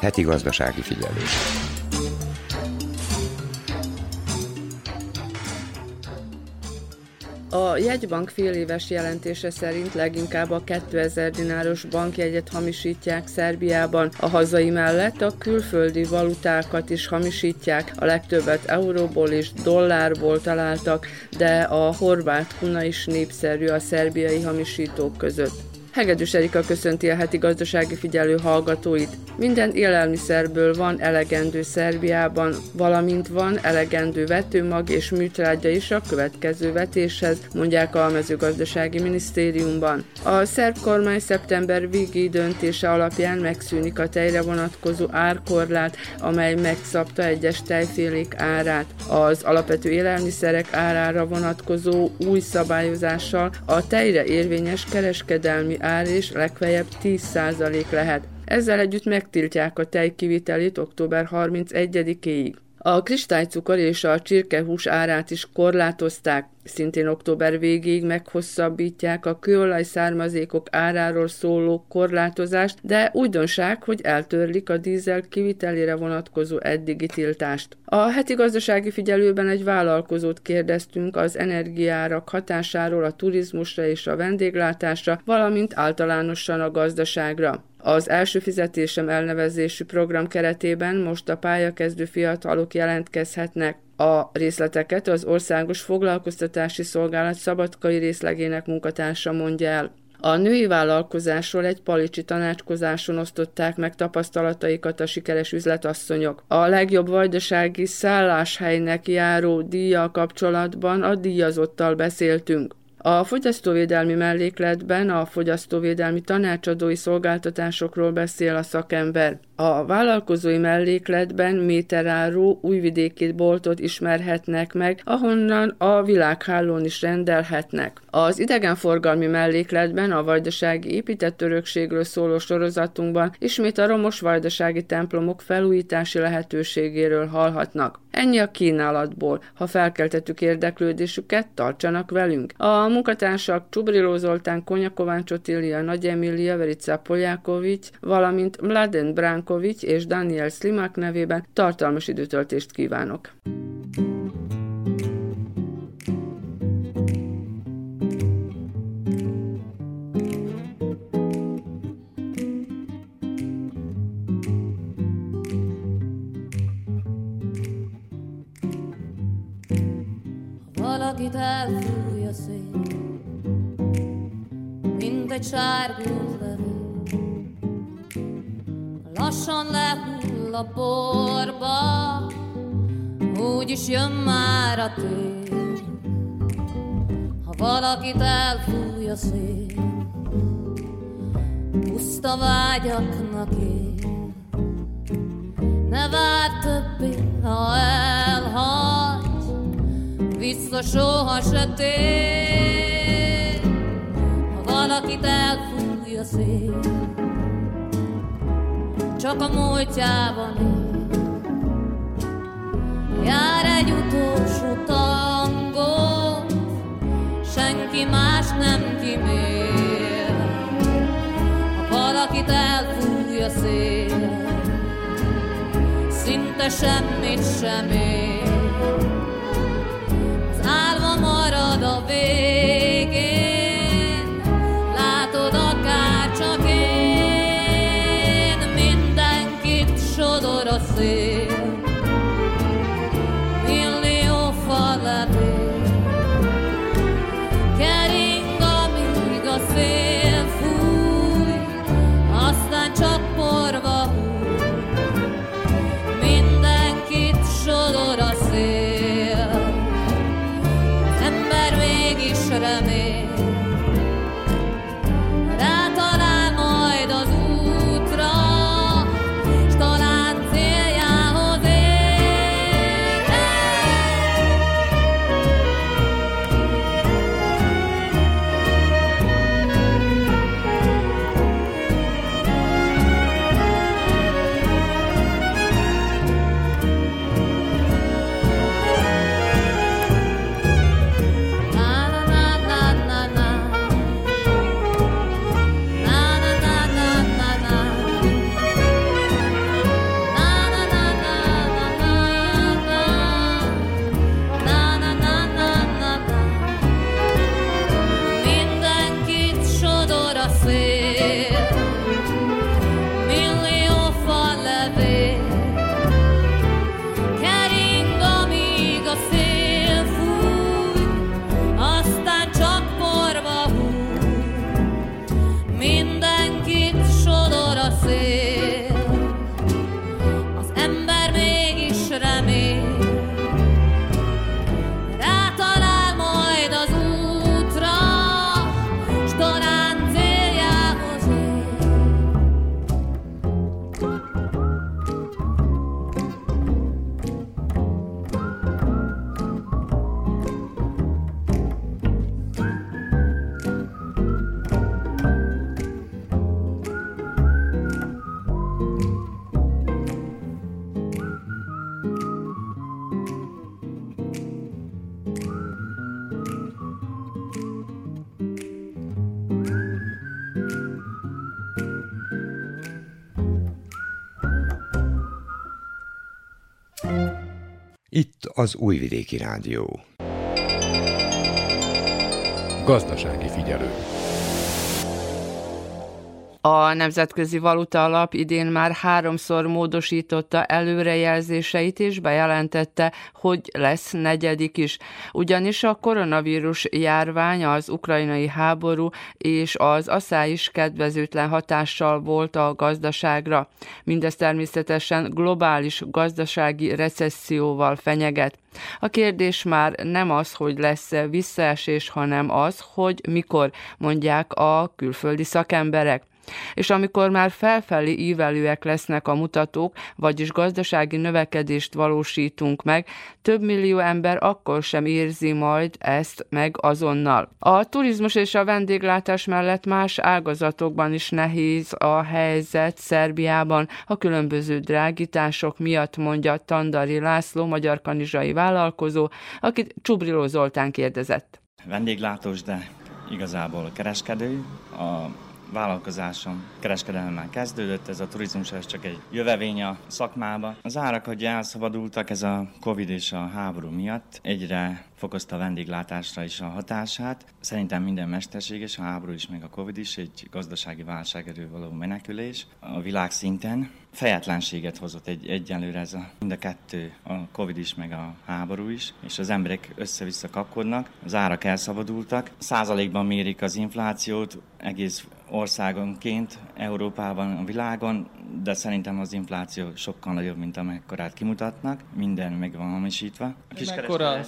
Heti gazdasági figyelő. A jegybank féléves jelentése szerint leginkább a 2000 dináros bankjegyet hamisítják Szerbiában. A hazai mellett a külföldi valutákat is hamisítják, a legtöbbet euróból és dollárból találtak, de a horvát kuna is népszerű a szerbiai hamisítók között. Hegedűs Erika köszönti a heti gazdasági figyelő hallgatóit. Minden élelmiszerből van elegendő Szerbiában, valamint van elegendő vetőmag és műtrágya is a következő vetéshez, mondják a mezőgazdasági minisztériumban. A szerb kormány szeptember végi döntése alapján megszűnik a tejre vonatkozó árkorlát, amely megszabta egyes tejfélék árát. Az alapvető élelmiszerek árára vonatkozó új szabályozással a tejre érvényes kereskedelmi ár és legfeljebb 10% lehet. Ezzel együtt megtiltják a tej kivitelét október 31-éig. A kristálycukor és a csirkehús árát is korlátozták. Szintén október végéig meghosszabbítják a kőolaj származékok áráról szóló korlátozást, de újdonság, hogy eltörlik a dízel kivitelére vonatkozó eddigi tiltást. A heti gazdasági figyelőben egy vállalkozót kérdeztünk az energiaárak hatásáról a turizmusra és a vendéglátásra, valamint általánosan a gazdaságra. Az első fizetésem elnevezésű program keretében most a pályakezdő fiatalok jelentkezhetnek. A részleteket az Országos Foglalkoztatási Szolgálat szabadkai részlegének munkatársa mondja el. A női vállalkozásról egy palicsi tanácskozáson osztották meg tapasztalataikat a sikeres üzletasszonyok. A legjobb vajdasági szálláshelynek járó díjjal kapcsolatban a díjazottal beszéltünk. A fogyasztóvédelmi mellékletben a fogyasztóvédelmi tanácsadói szolgáltatásokról beszél a szakember. A vállalkozói mellékletben méteráró újvidéki boltot ismerhetnek meg, ahonnan a világhálón is rendelhetnek. Az idegenforgalmi mellékletben a vajdasági épített örökségről szóló sorozatunkban ismét a romos vajdasági templomok felújítási lehetőségéről hallhatnak. Ennyi a kínálatból, ha felkeltettük érdeklődésüket, tartsanak velünk. A munkatársak Csubrilo Zoltán, Konyakovács Ottília, Nagy Emília, Verica Poljaković, valamint Mladen Branković és Daniel Slimák nevében tartalmas időtöltést kívánok! Valakit elfúj a szél, mint egy sárgult levél. Lassan lehull a borba, úgyis jön már a tél. Ha valakit elfúj a szél, puszta vágyaknak él. Ne várj többé, ha elhal, vissza soha se tér. Ha valakit elfúj a szél, csak a múltjában él. Jár egy utolsó tangot, senki más nem kímér. Ha valakit elfúj a szél, szinte semmit sem ér. Marad a végén, látod akár csak én, mindenkit sodor a szél, millió fal levél, kering, amíg a szél fúj, aztán csak porva húj, mindenkit sodor a szél. Mégis remél, rátalál majd az útra, s talán céljához Itt az Újvidéki Rádió. Gazdasági figyelő. A Nemzetközi Valuta Alap idén már 3-szor módosította előrejelzéseit és bejelentette, hogy lesz negyedik is. Ugyanis a koronavírus járvány, az ukrajnai háború és az asszály is kedvezőtlen hatással volt a gazdaságra. Mindez természetesen globális gazdasági recesszióval fenyeget. A kérdés már nem az, hogy lesz-e visszaesés, hanem az, hogy mikor, mondják a külföldi szakemberek. És amikor már felfelé ívelőek lesznek a mutatók, vagyis gazdasági növekedést valósítunk meg, több millió ember akkor sem érzi majd ezt meg azonnal. A turizmus és a vendéglátás mellett más ágazatokban is nehéz a helyzet Szerbiában a különböző drágítások miatt, mondja Tandari László, magyar kanizsai vállalkozó, akit Csubrilo Zoltán kérdezett. Vendéglátós, de igazából kereskedő. A vállalkozásom kereskedelemmel kezdődött, ez a turizmus, ez csak egy jövevény a szakmába. Az árak, hogy elszabadultak, ez a Covid és a háború miatt egyre fokozta a vendéglátásra is a hatását. Szerintem minden mesterséges, a háború is, meg a Covid is, egy gazdasági válság elől való menekülés a világszinten. Fejetlenséget hozott egyelőre ez mind a kettő, a Covid is, meg a háború is, és az emberek össze-vissza kapkodnak, az árak elszabadultak, százalékban mérik az inflációt egész országonként, Európában, a világon, de szerintem az infláció sokkal nagyobb, mint amekkorát kimutatnak. Minden meg van hamisítva. Mekkora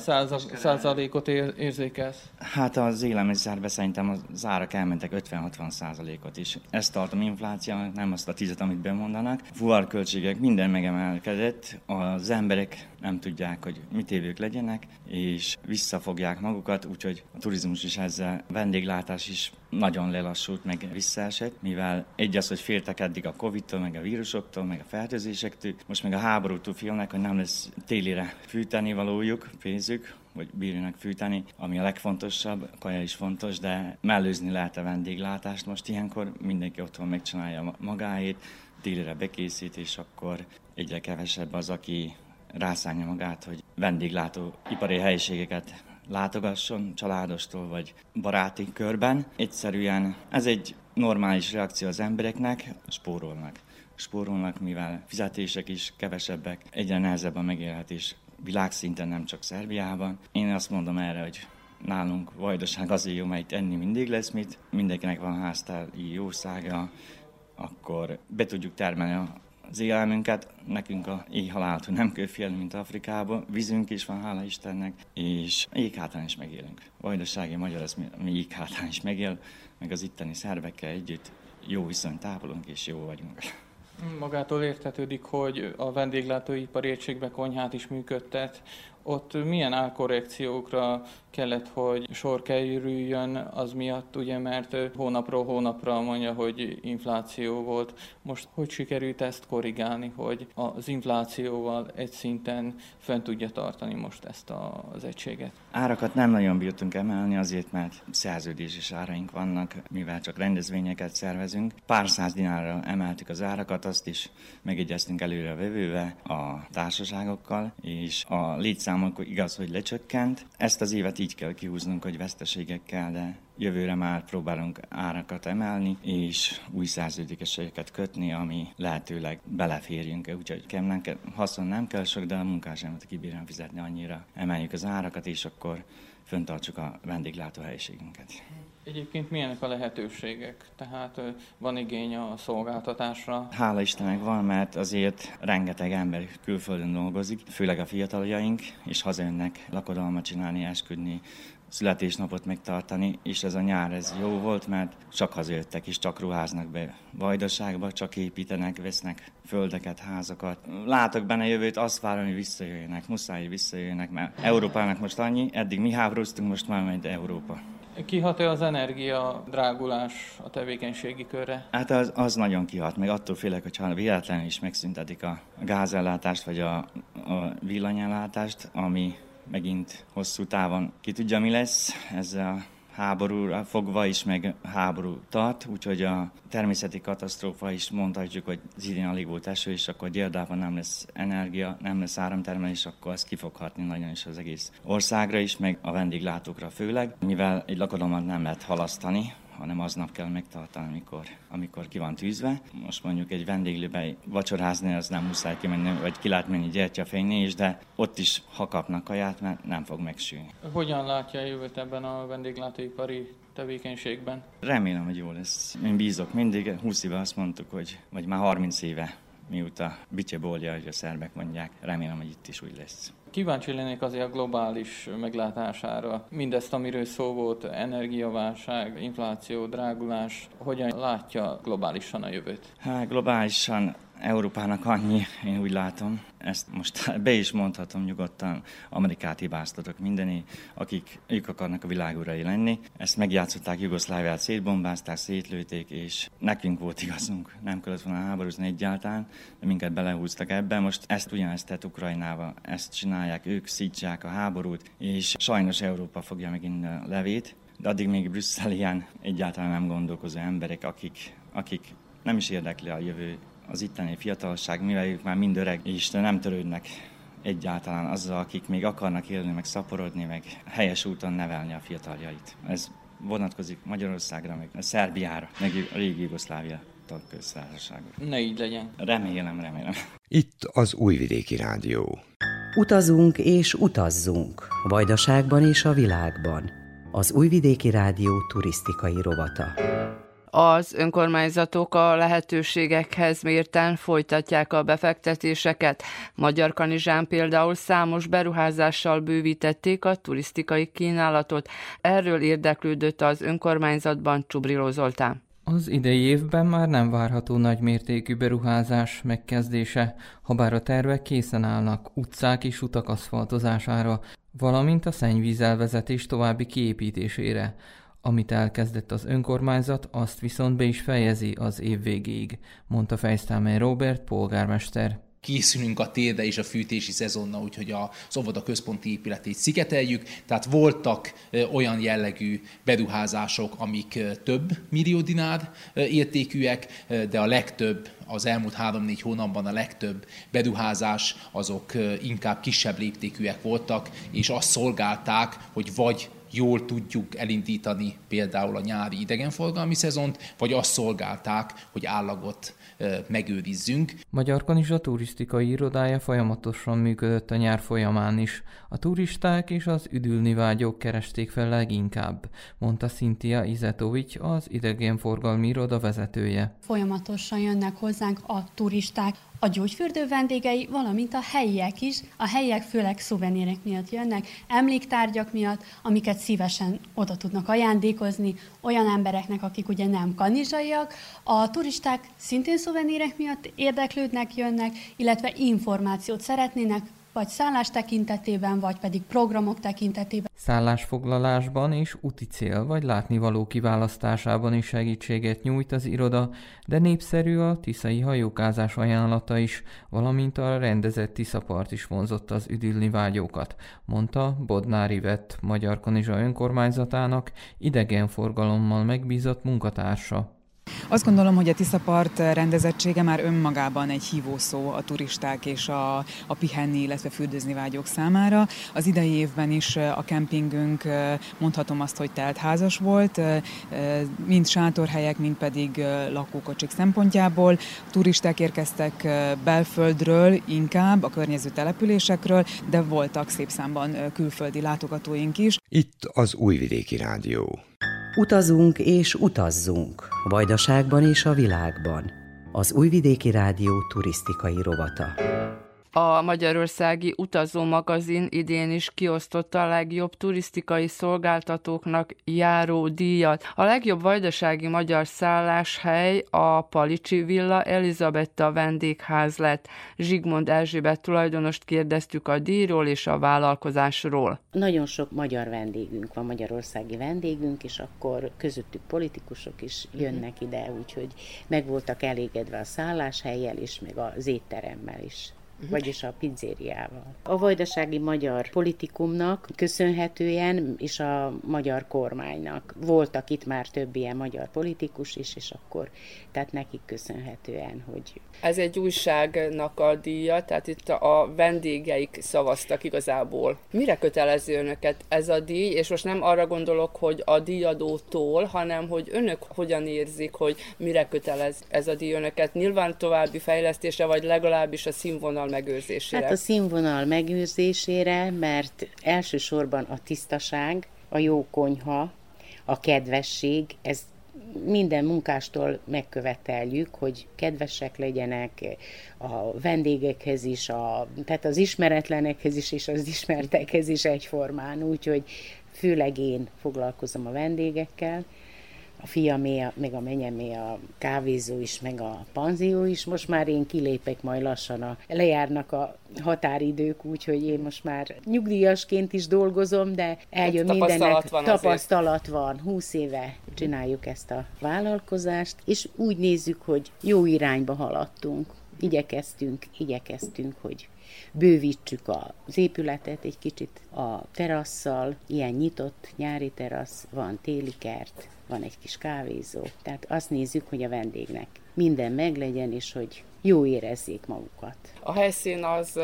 százalékot érzékelsz? Hát az élelmiszerben szerintem az árak elmentek 50-60%-ot is. Ezt tartom inflációnak, nem azt a 10-et, amit bemondanak. Fuvarköltségek, minden megemelkedett, az emberek nem tudják, hogy mit évők legyenek, és visszafogják magukat, úgyhogy a turizmus is ezzel, vendéglátás is nagyon lelassult, meg visszaesett, mivel egy az, hogy féltek eddig a Covid-tól, meg a vírusoktól, meg a fertőzésektől, most meg a háborútól félnek, hogy nem lesz télire fűteni valójuk, pénzük, vagy bírjanak fűteni, ami a legfontosabb, a kaja is fontos, de mellőzni lehet a vendéglátást most ilyenkor, mindenki otthon megcsinálja magáét, télire bekészít, és akkor egyre kevesebb az, aki rászánja magát, hogy vendéglátó ipari helyiségeket látogasson, családostól vagy baráti körben. Egyszerűen ez egy normális reakció az embereknek, spórolnak, mivel fizetések is kevesebbek, egyre nehezebb a megélhetés világszinten, nem csak Szerbiában. Én azt mondom erre, hogy nálunk vajdaság azért jó, mert enni mindig lesz mit, mindenkinek van háztári jószága, akkor be tudjuk termelni az élelmünket, nekünk a éhhalált, hogy nem köfél, mint Afrikában, vízünk is van, hála Istennek, és éghátán is megélünk. Vajdasági magyar, az mi éghátán is megél, meg az itteni szervekkel együtt jó viszonyt tápolunk, és jó vagyunk. Magától értetődik, hogy a vendéglátóipar értségbe konyhát is működtet. Ott milyen árkorrekciókra kellett, hogy sor kerüljön az miatt, ugye, mert hónapról hónapra mondja, hogy infláció volt. Most hogy sikerült ezt korrigálni, hogy az inflációval egy szinten fent tudja tartani most ezt az egységet? Árakat nem nagyon bírtunk emelni azért, mert szerződéses áraink vannak, mivel csak rendezvényeket szervezünk. Pár száz dinárra emeltük az árakat, azt is megegyeztünk előre a vevővel, a társaságokkal, és a létszámok igaz, hogy lecsökkent. Ezt az évet így kell kihúznunk, hogy veszteségekkel, de jövőre már próbálunk árakat emelni, és új szerződéseket kötni, ami lehetőleg beleférjünk. Úgyhogy haszon nem kell sok, de a munkásomat kibírjam fizetni, annyira emeljük az árakat, és akkor fenntartsuk a vendéglátóhelyiségünket. Egyébként milyenek a lehetőségek? Tehát van igény a szolgáltatásra? Hála Istennek van, mert azért rengeteg ember külföldön dolgozik, főleg a fiataljaink, és hazajönnek lakodalmat csinálni, esküdni, születésnapot megtartani, és ez a nyár ez jó volt, mert csak hazajöttek, és csak ruháznak be Vajdaságba, csak építenek, vesznek földeket, házakat. Látok benne jövőt, azt várom, hogy visszajöjjenek, muszáj visszajöjjenek, mert Európának most annyi, eddig mi háborúztunk, most már megy Európa. Kihat-e az energia drágulás a tevékenységi körre? Hát az nagyon kihat, meg attól félek, hogyha véletlenül is megszüntetik a gázellátást, vagy a villanyellátást, ami megint hosszú távon ki tudja, mi lesz ezzel a háborúra fogva is, meg háború tart, úgyhogy a természeti katasztrófa is mondhatjuk, hogy az idén alig volt eső, és akkor Gyerdában nem lesz energia, nem lesz áramtermelés, akkor ez ki fog hatni nagyon is az egész országra is, meg a vendéglátókra főleg, mivel egy lakodalmat nem lehet halasztani, hanem aznap kell megtartani, amikor ki van tűzve. Most mondjuk egy vendéglőben vacsorázni, az nem muszáj kimenni, vagy ki lehet menni gyertyafénynél is, de ott is, ha kapnak kaját, mert nem fog megsülni. Hogyan látja a jövőt ebben a vendéglátóipari tevékenységben? Remélem, hogy jó lesz. Én bízok mindig, 20 éve azt mondtuk, hogy, vagy már 30 éve, mióta Bityebolja, hogy a szerbek mondják, remélem, hogy itt is úgy lesz. Kíváncsi lennék azért a globális meglátására. Mindezt, amiről szó volt, energiaválság, infláció, drágulás, hogyan látja globálisan a jövőt? Hát globálisan Európának annyi, én úgy látom. Ezt most be is mondhatom nyugodtan, Amerikát hibáztatok mindené, akik ők akarnak a világurai lenni. Ezt megjátszották, Jugoszláviát szétbombázták, szétlőték, és nekünk volt igazunk. Nem kellett volna háborúzni egyáltalán, de minket belehúztak ebbe. Most ezt ugyanezt tett Ukrajnával, ezt csinálják, ők szítsák a háborút, és sajnos Európa fogja megint a levét, de addig még Brüsszel ilyen egyáltalán nem gondolkozó emberek, akik nem is érdekli a jövő. Az itteni fiatalság, mivel ők már mind öreg, és nem törődnek egyáltalán azzal, akik még akarnak élni, meg szaporodni, meg helyes úton nevelni a fiataljait. Ez vonatkozik Magyarországra, meg a Szerbiára, meg a régi Jugoszlávia tagköztársaságra. Ne így legyen. Remélem. Itt az Újvidéki Rádió. Utazunk és utazzunk. Vajdaságban és a világban. Az Újvidéki Rádió turisztikai rovata. Az önkormányzatok a lehetőségekhez mérten folytatják a befektetéseket. Magyar Kanizsán például számos beruházással bővítették a turisztikai kínálatot. Erről érdeklődött az önkormányzatban Csubrilo Zoltán. Az idei évben már nem várható nagymértékű beruházás megkezdése, habár a tervek készen állnak utcák és utak aszfaltozására, valamint a szennyvízelvezetés további kiépítésére. Amit elkezdett az önkormányzat, azt viszont be is fejezi az év végéig, mondta Fejsztámely Robert polgármester. Készülünk a térre és a fűtési szezonna, úgyhogy az óvoda központi épületét szigeteljük, tehát voltak olyan jellegű beruházások, amik több millió dinár értékűek, de a legtöbb, az elmúlt 3-4 hónapban a legtöbb beruházás, azok inkább kisebb léptékűek voltak, és azt szolgálták, hogy vagy jól tudjuk elindítani például a nyári idegenforgalmi szezont, vagy azt szolgálták, hogy állagot megőrizzünk. Magyar Kanizsa turisztikai irodája folyamatosan működött a nyár folyamán is. A turisták és az üdülni vágyók keresték fel leginkább, mondta Szintia Izetovics, az idegenforgalmi iroda vezetője. Folyamatosan jönnek hozzánk a turisták, a gyógyfürdő vendégei, valamint a helyiek is. A helyiek főleg szuvenírek miatt jönnek, emléktárgyak miatt, amiket szívesen oda tudnak ajándékozni olyan embereknek, akik ugye nem kanizsaiak. A turisták szintén szuvenírek miatt érdeklődnek, jönnek, illetve információt szeretnének, vagy szállás tekintetében, vagy pedig programok tekintetében. Szállásfoglalásban és úti cél vagy látnivaló kiválasztásában is segítséget nyújt az iroda, de népszerű a tiszai hajókázás ajánlata is, valamint a rendezett Tiszapart is vonzott az üdülni vágyókat, mondta Bodnári Ivett, Magyar Kanizsa önkormányzatának idegenforgalommal megbízott munkatársa. Azt gondolom, hogy a Tiszapart rendezettsége már önmagában egy hívószó a turisták és a pihenni, illetve fürdőzni vágyók számára. Az idei évben is a kempingünk, mondhatom azt, hogy teltházas volt, mind sátorhelyek, mind pedig lakókocsik szempontjából. A turisták érkeztek belföldről inkább, a környező településekről, de voltak szép számban külföldi látogatóink is. Itt az Újvidéki Rádió. Utazunk és utazzunk. Vajdaságban és a világban. Az Újvidéki Rádió turisztikai rovata. A Magyarországi Utazó magazin idén is kiosztotta a legjobb turisztikai szolgáltatóknak járó díjat. A legjobb vajdasági magyar szálláshely a Palicsi Villa Elizabetta vendégház lett. Zsigmond Erzsébet tulajdonost kérdeztük a díjról és a vállalkozásról. Nagyon sok magyar vendégünk van, magyarországi vendégünk, és akkor közöttük politikusok is jönnek ide, úgyhogy meg voltak elégedve a szálláshellyel és meg az étteremmel is. vagyis a pizzériával. A vajdasági magyar politikumnak köszönhetően és a magyar kormánynak. Voltak itt már több ilyen magyar politikus is, és akkor tehát nekik köszönhetően, hogy... Ez egy újságnak a díja, tehát itt a vendégeik szavaztak igazából. Mire kötelező önöket ez a díj? És most nem arra gondolok, hogy a díjadótól, hanem hogy önök hogyan érzik, hogy mire kötelez ez a díj önöket? Nyilván további fejlesztésre, vagy legalábbis a színvonal megőrzésére? Hát a színvonal megőrzésére, mert elsősorban a tisztaság, a jó konyha, a kedvesség, ez minden munkástól megköveteljük, hogy kedvesek legyenek a vendégekhez is, tehát az ismeretlenekhez is, és az ismertekhez is egyformán, úgyhogy főleg én foglalkozom a vendégekkel. A fiamé, meg a menyemé a kávézó is, meg a panzió is. Most már én kilépek majd lassan, lejárnak a határidők, úgyhogy én most már nyugdíjasként is dolgozom, de eljön mindennek. Tapasztalat van. 20 éve csináljuk ezt a vállalkozást, és úgy nézzük, hogy jó irányba haladtunk. Igyekeztünk, hogy bővítsük az épületet egy kicsit a terasszal, ilyen nyitott nyári terasz, van téli kert, van egy kis kávézó. Tehát azt nézzük, hogy a vendégnek minden meglegyen, és hogy jó érezzék magukat. A helyszín az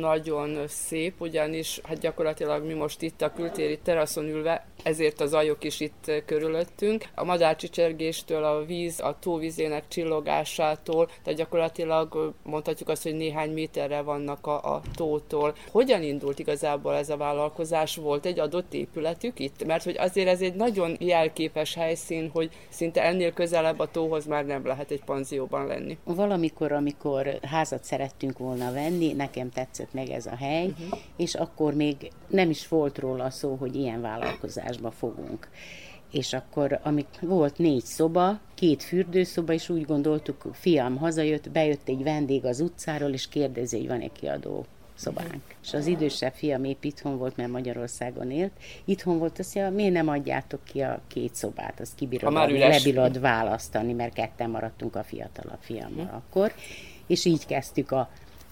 nagyon szép, ugyanis hát gyakorlatilag mi most itt a kültéri teraszon ülve, ezért az ajok is itt körülöttünk. A madárcsicsergéstől, a víz, a tóvízének csillogásától, tehát gyakorlatilag mondhatjuk azt, hogy néhány méterre vannak a tótól. Hogyan indult igazából ez a vállalkozás? Volt egy adott épületük itt? Mert hogy azért ez egy nagyon jelképes helyszín, hogy szinte ennél közelebb a tóhoz már nem lehet egy panzióban lenni. Valamikor, amikor házat szerettünk volna venni, nekem tetszett meg ez a hely, és akkor még nem is volt róla szó, hogy ilyen vállalkozásba fogunk. És akkor, amikor volt 4 szoba, 2 fürdőszoba, és úgy gondoltuk, fiam hazajött, bejött egy vendég az utcáról, és kérdezi, hogy van-e kiadó szobánk. És az idősebb fiam épp itthon volt, mert Magyarországon élt. Itthon volt, azt mondja, miért nem adjátok ki a 2 szobát, azt lebilod választani, mert 2-en maradtunk a fiatalabb fiammal akkor. És így kezdtük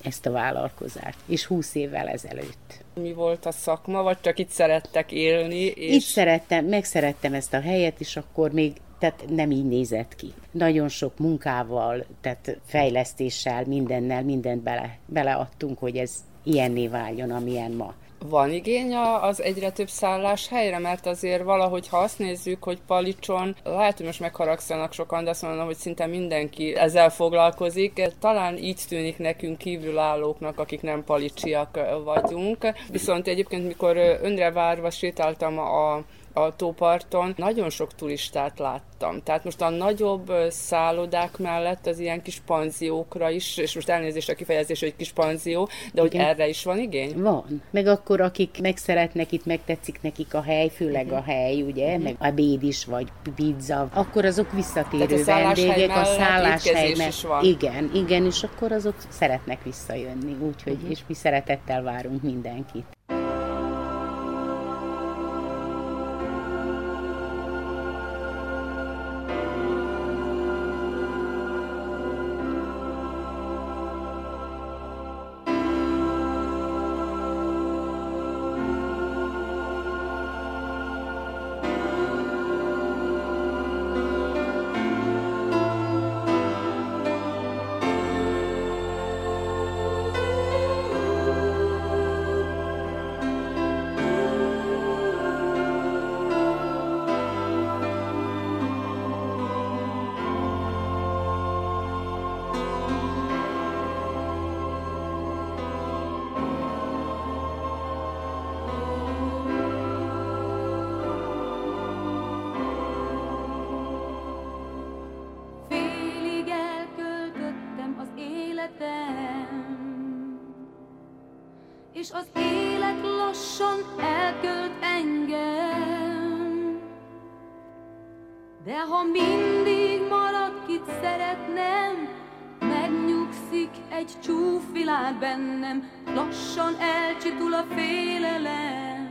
ezt a vállalkozást, és 20 évvel ezelőtt. Mi volt a szakma, vagy csak itt szerettek élni? És... Itt megszerettem ezt a helyet, és akkor még tehát nem így nézett ki. Nagyon sok munkával, tehát fejlesztéssel, mindent beleadtunk, hogy ez ilyenné váljon, amilyen ma. Van igény az egyre több szálláshelyre? Mert azért valahogy, ha azt nézzük, hogy Palicson, lehet, hogy most megharagszanak sokan, de azt mondom, hogy szinte mindenki ezzel foglalkozik. Talán így tűnik nekünk kívülállóknak, akik nem palicsiak vagyunk. Viszont egyébként, mikor önre várva sétáltam a tóparton, nagyon sok turistát láttam. Tehát most a nagyobb szállodák mellett az ilyen kis panziókra is, és most elnézést a kifejezés, hogy kis panzió, de hogy erre is van igény? Van. Meg akkor, akik megszeretnek itt, megtetszik nekik a hely, főleg a hely, ugye, meg a béd is, vagy pizza, akkor azok visszatérő vendégek, a szálláshely is van. Igen, és akkor azok szeretnek visszajönni, úgyhogy, és mi szeretettel várunk mindenkit. És az élet lassan elkölt engem, de ha mindig marad, kit szeretnem, megnyugszik egy csúf világ bennem, lassan elcsitul a félelem,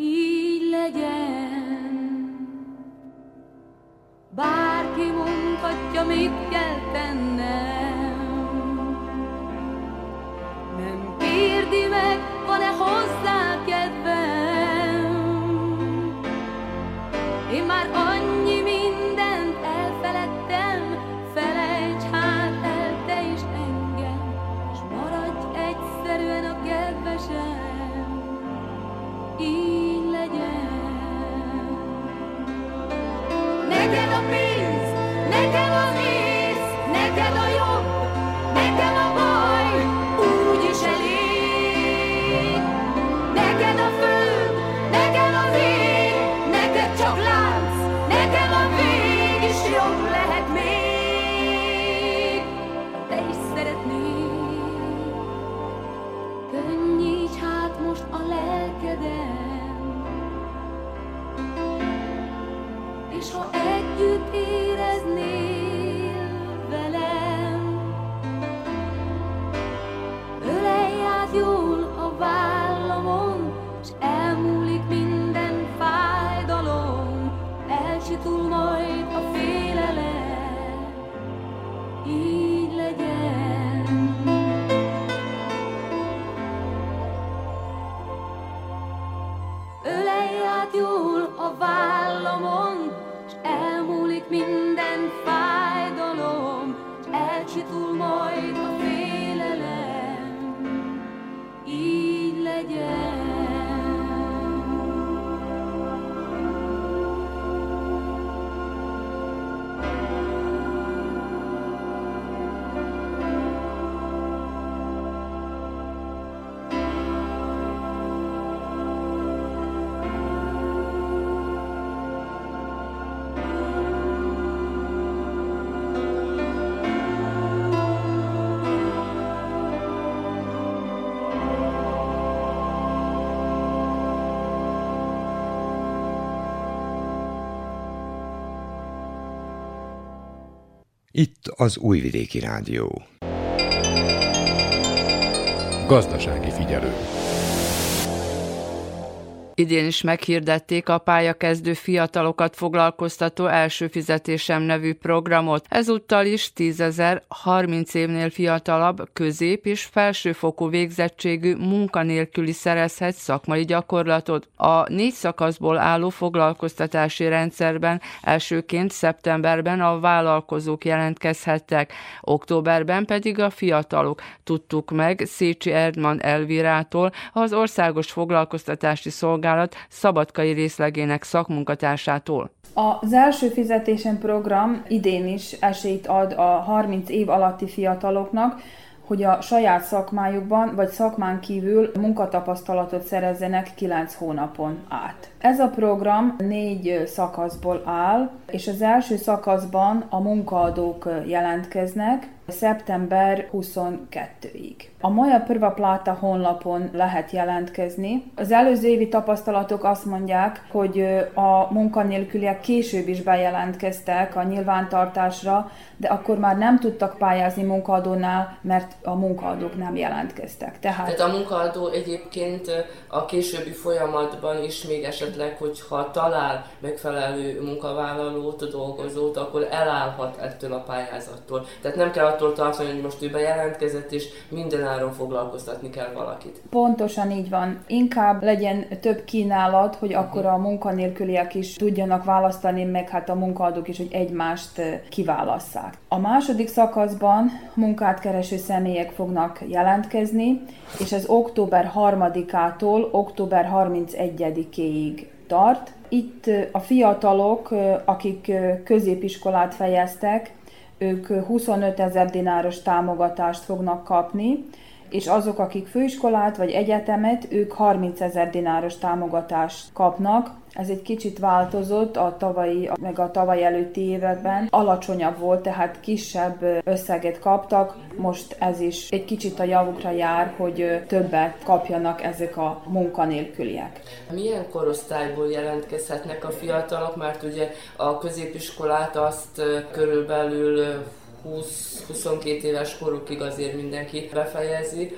így legyen. Bárki mondhatja, mit kell tennem, neked a pénz, nekem az ész, neked a jobb, nekem a baj, úgyis elég. Neked a föld, nekem az ég, neked csak látsz, nekem a vég is jobb lehet még. Te is szeretnék, könnyíts hát most a lelkedet, és ha együtt éreznél velem, ölelj át jól a vállamon, s elmúlik minden fájdalom, elsitul majd a félelem, így legyen. Ölelj át jól a vállamon, elmúlik minden fájdalom, elcsitul majd a félelem, így legyen. Itt az Újvidéki Rádió. Gazdasági figyelő. Idén is meghirdették a pályakezdő fiatalokat foglalkoztató első fizetésem nevű programot. Ezúttal is 10 000 30 évnél fiatalabb, közép- és felsőfokú végzettségű munkanélküli szerezhet szakmai gyakorlatot. A 4 szakaszból álló foglalkoztatási rendszerben elsőként szeptemberben a vállalkozók jelentkezhettek, októberben pedig a fiatalok. Tudtuk meg Széchi Erdmann Elvirától, az Országos Foglalkoztatási Szolgálat szabadkai részlegének szakmunkatársától. Az első fizetésem program idén is esélyt ad a 30 év alatti fiataloknak, hogy a saját szakmájukban vagy szakmán kívül munkatapasztalatot szerezzenek 9 hónapon át. Ez a program 4 szakaszból áll, és az első szakaszban a munkaadók jelentkeznek szeptember 22-ig. A Moja Prva Plata honlapon lehet jelentkezni. Az előző évi tapasztalatok azt mondják, hogy a munkanélküliek később is bejelentkeztek a nyilvántartásra, de akkor már nem tudtak pályázni munkaadónál, mert a munkaadók nem jelentkeztek. Tehát a munkaadó egyébként a későbbi folyamatban is még esetleg, hogyha talál megfelelő munkavállalót, dolgozót, akkor elállhat ettől a pályázattól. Tehát nem kell attól tartani, hogy most ő bejelentkezett, és mindenáron foglalkoztatni kell valakit. Pontosan így van. Inkább legyen több kínálat, hogy akkor a munkanélküliek is tudjanak választani, meg hát a munkaadók is, hogy egymást kiválasszák. A második szakaszban munkát kereső személyek fognak jelentkezni, és ez október 3-ától október 31-éig tart. Itt a fiatalok, akik középiskolát fejeztek, ők 25 000 dináros támogatást fognak kapni, és azok, akik főiskolát vagy egyetemet, ők 30 000 dináros támogatást kapnak. Ez egy kicsit változott a tavalyi, meg a tavaly előtti években. Alacsonyabb volt, tehát kisebb összeget kaptak. Most ez is egy kicsit a javukra jár, hogy többet kapjanak ezek a munkanélküliek. Milyen korosztályból jelentkezhetnek a fiatalok? Mert ugye a középiskolát azt körülbelül 20-22 éves korukig azért mindenki befejezi.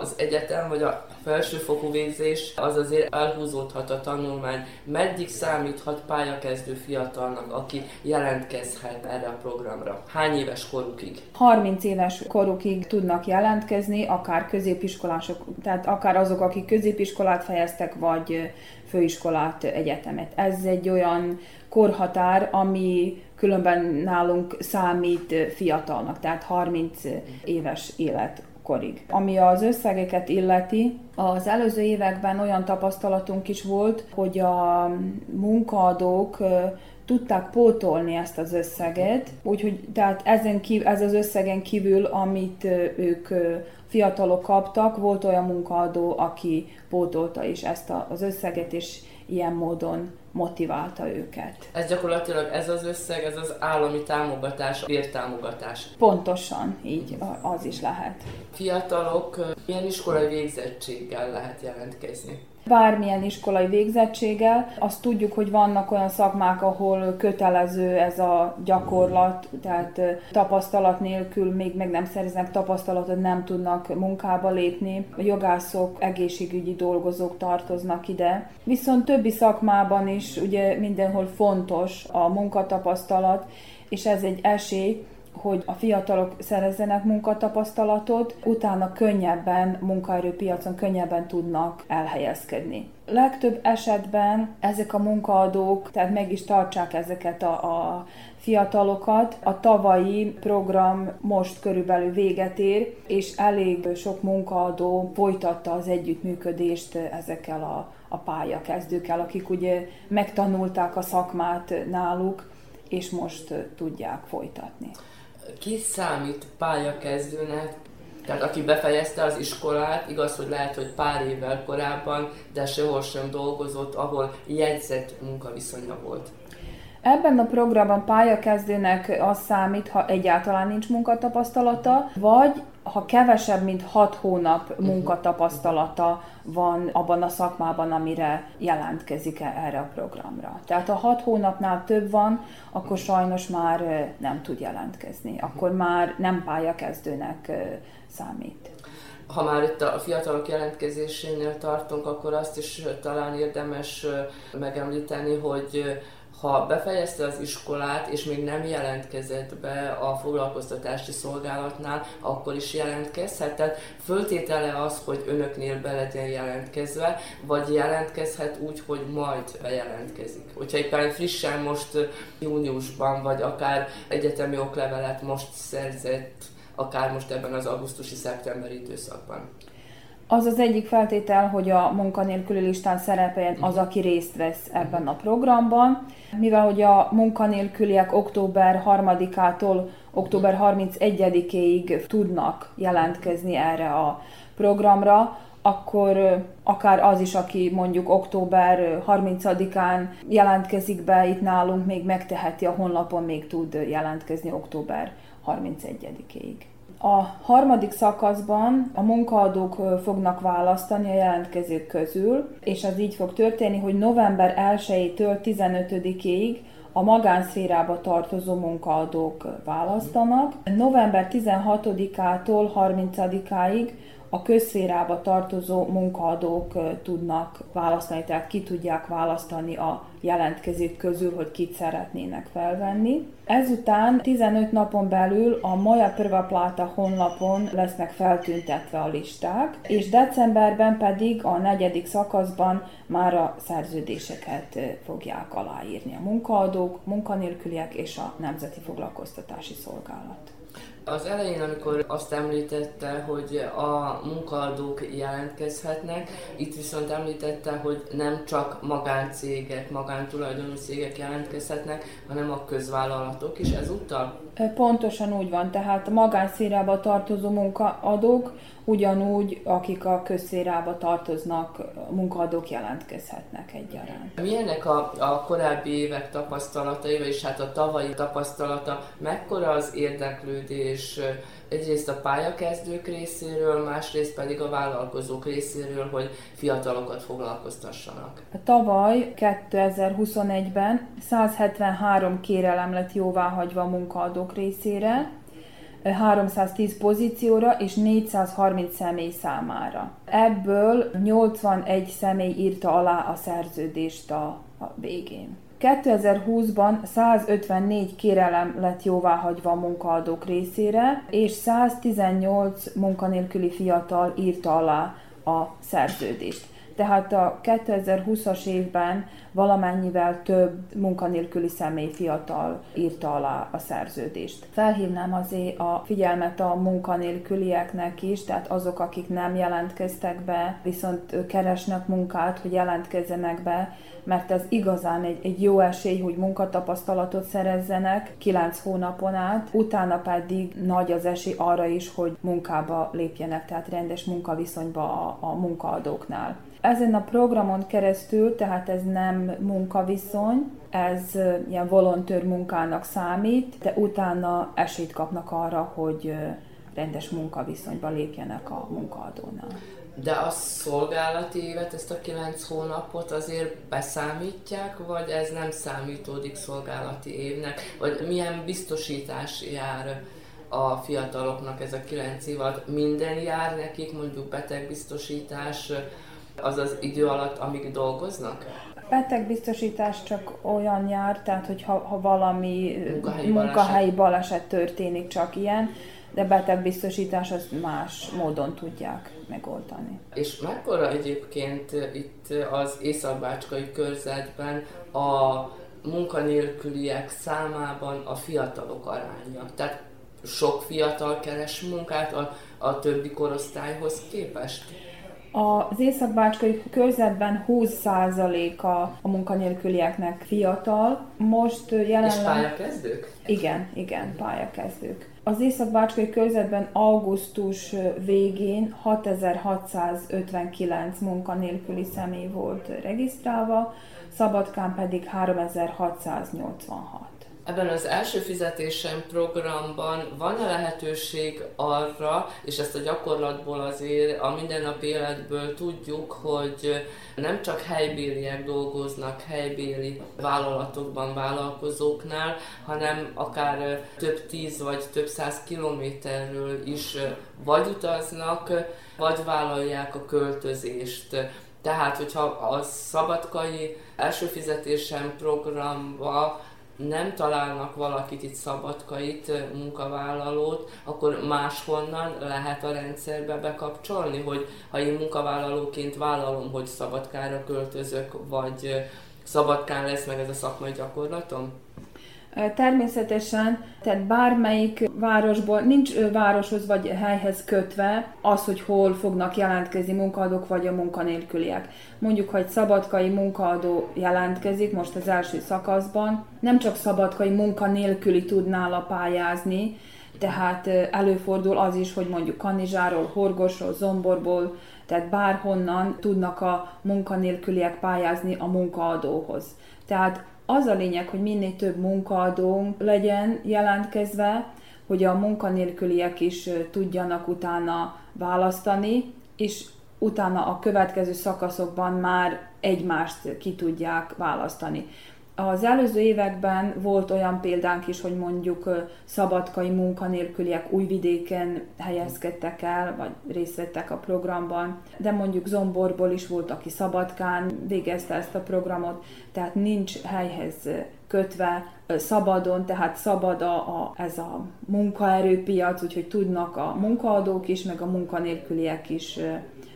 Az egyetem vagy a felsőfokú végzés az azért elhúzódhat a tanulmány. Meddig számíthat pályakezdő fiatalnak, aki jelentkezhet erre a programra? Hány éves korukig? 30 éves korukig tudnak jelentkezni, akár középiskolások, tehát akár azok, akik középiskolát fejeztek, vagy főiskolát, egyetemet. Ez egy olyan korhatár, ami különben nálunk számít fiatalnak, tehát 30 éves élet. Ami az összegeket illeti, az előző években olyan tapasztalatunk is volt, hogy a munkaadók tudták pótolni ezt az összeget, úgyhogy tehát ez az összegen kívül, amit ők fiatalok kaptak, volt olyan munkaadó, aki pótolta is ezt az összeget, és ilyen módon motiválta őket. Ez gyakorlatilag ez az összeg, ez az állami támogatás, bértámogatás. Pontosan, így az is lehet. Fiatalok milyen iskolai végzettséggel lehet jelentkezni? Bármilyen iskolai végzettséggel. Azt tudjuk, hogy vannak olyan szakmák, ahol kötelező ez a gyakorlat, tehát tapasztalat nélkül még meg nem szereznek tapasztalatot, nem tudnak munkába lépni. A jogászok, egészségügyi dolgozók tartoznak ide. Viszont többi szakmában is ugye mindenhol fontos a munkatapasztalat, és ez egy esély, hogy a fiatalok szerezzenek munkatapasztalatot, utána könnyebben, munkaerőpiacon könnyebben tudnak elhelyezkedni. Legtöbb esetben ezek a munkaadók, tehát meg is tartsák ezeket a fiatalokat. A tavalyi program most körülbelül véget ér, és elég sok munkaadó folytatta az együttműködést ezekkel a pályakezdőkkel, akik ugye megtanulták a szakmát náluk, és most tudják folytatni. Ki számít pályakezdőnek? Tehát aki befejezte az iskolát, igaz, hogy lehet, hogy pár évvel korábban, de sehol sem dolgozott, ahol jegyzett munkaviszonya volt. Ebben a programban pályakezdőnek az számít, ha egyáltalán nincs munkatapasztalata, vagy ha kevesebb, mint 6 hónap munkatapasztalata van abban a szakmában, amire jelentkezik erre a programra. Tehát ha 6 hónapnál több van, akkor sajnos már nem tud jelentkezni. Akkor már nem pályakezdőnek számít. Ha már itt a fiatalok jelentkezésénél tartunk, akkor azt is talán érdemes megemlíteni, hogy ha befejezte az iskolát, és még nem jelentkezett be a foglalkoztatási szolgálatnál, akkor is jelentkezhet. Tehát föltétele az, hogy önöknél be legyen jelentkezve, vagy jelentkezhet úgy, hogy majd bejelentkezik. Hogyha éppen frissen most júniusban, vagy akár egyetemi oklevelet most szerzett, akár most ebben az augusztusi-szeptemberi időszakban. Az az egyik feltétel, hogy a munkanélküli listán szerepeljen az, aki részt vesz ebben a programban. Mivel hogy a munkanélküliek október 3-ától október 31-ig tudnak jelentkezni erre a programra, akkor akár az is, aki mondjuk október 30-án jelentkezik be itt nálunk, még megteheti, a honlapon még tud jelentkezni október 31-ig. A harmadik szakaszban a munkaadók fognak választani a jelentkezők közül, és az így fog történni, hogy november 1-től 15-ig a magánszférába tartozó munkaadók választanak, november 16-ától 30-ig a közszférába tartozó munkaadók tudnak választani, tehát ki tudják választani a jelentkezők közül, hogy kit szeretnének felvenni. Ezután 15 napon belül a Moja Prva Plata honlapon lesznek feltüntetve a listák, és decemberben pedig a negyedik szakaszban már a szerződéseket fogják aláírni a munkaadók, munkanélküliek és a Nemzeti Foglalkoztatási Szolgálat. Az elején, amikor azt említette, hogy a munkaadók jelentkezhetnek, itt viszont említette, hogy nem csak magáncégek, magántulajdonú cégek jelentkezhetnek, hanem a közvállalatok is ezúttal? Pontosan úgy van, tehát a magánszférába tartozó munkaadók ugyanúgy, akik a közszférába tartoznak, munkaadók jelentkezhetnek egyaránt. Milyenek a korábbi évek tapasztalatai, és hát a tavalyi tapasztalata, mekkora az érdeklődés egyrészt a pályakezdők részéről, másrészt pedig a vállalkozók részéről, hogy fiatalokat foglalkoztassanak? Tavaly 2021-ben 173 kérelem lett jóváhagyva a munkaadók részére, 310 pozícióra és 430 személy számára. Ebből 81 személy írta alá a szerződést a végén. 2020-ban 154 kérelem lett jóváhagyva a munkaadók részére, és 118 munkanélküli fiatal írta alá a szerződést. Tehát a 2020-as évben valamennyivel több munkanélküli személy fiatal írta alá a szerződést. Felhívnám azért a figyelmet a munkanélkülieknek is, tehát azok, akik nem jelentkeztek be, viszont keresnek munkát, hogy jelentkezzenek be, mert ez igazán egy jó esély, hogy munkatapasztalatot szerezzenek 9 hónapon át, utána pedig nagy az esély arra is, hogy munkába lépjenek, tehát rendes munkaviszonyba a munkaadóknál. Ezen a programon keresztül, tehát ez nem munkaviszony, ez ilyen volontőr munkának számít, de utána esélyt kapnak arra, hogy rendes munkaviszonyba lépjenek a munkaadónál. De a szolgálati évet, ezt a 9 hónapot azért beszámítják, vagy ez nem számítódik szolgálati évnek? Vagy milyen biztosítás jár a fiataloknak ez a 9 év alatt? Minden jár nekik, mondjuk betegbiztosítás, az az idő alatt, amíg dolgoznak? Betegbiztosítás csak olyan jár, tehát hogyha valami munkahelyi baleset történik, csak ilyen, de betegbiztosítás az más módon tudják megoldani. És mekkora egyébként itt az északbácskai körzetben a munkanélküliek számában a fiatalok aránya? Tehát sok fiatal keres munkát a többi korosztályhoz képest? Az északbácskai körzetben 20% a munkanélkülieknek fiatal. Most jelenleg... És pályakezdők? Igen, pályakezdők. Az északbácskai körzetben augusztus végén 6659 munkanélküli személy volt regisztrálva, Szabadkán pedig 3686. Ebben az első fizetésem programban van-e lehetőség arra, és ezt a gyakorlatból azért a mindennapi életből tudjuk, hogy nem csak helybéliek dolgoznak helybéli vállalatokban, vállalkozóknál, hanem akár több 10 vagy több 100 kilométerről is vagy utaznak, vagy vállalják a költözést. Tehát, hogyha a szabadkai első fizetésem programba nem találnak valakit itt szabadkait, munkavállalót, akkor máshonnan lehet a rendszerbe bekapcsolni, hogy ha én munkavállalóként vállalom, hogy Szabadkára költözök, vagy Szabadkán lesz meg ez a szakmai gyakorlatom? Természetesen, tehát bármelyik városból, nincs városhoz vagy helyhez kötve az, hogy hol fognak jelentkezni munkaadók vagy a munkanélküliek. Mondjuk, ha egy szabadkai munkaadó jelentkezik most az első szakaszban, nem csak szabadkai munkanélküli tudnála pályázni, tehát előfordul az is, hogy mondjuk Kanizsáról, Horgosról, Zomborból, tehát bárhonnan tudnak a munkanélküliek pályázni a munkaadóhoz. Tehát az a lényeg, hogy minél több munkaadónk legyen jelentkezve, hogy a munkanélküliek is tudjanak utána választani, és utána a következő szakaszokban már egymást ki tudják választani. Az előző években volt olyan példánk is, hogy mondjuk szabadkai munkanélküliek Újvidéken helyezkedtek el, vagy részt vettek a programban, de mondjuk Zomborból is volt, aki Szabadkán végezte ezt a programot, tehát nincs helyhez kötve, szabadon, tehát szabad ez a munkaerőpiac, úgyhogy tudnak a munkaadók is, meg a munkanélküliek is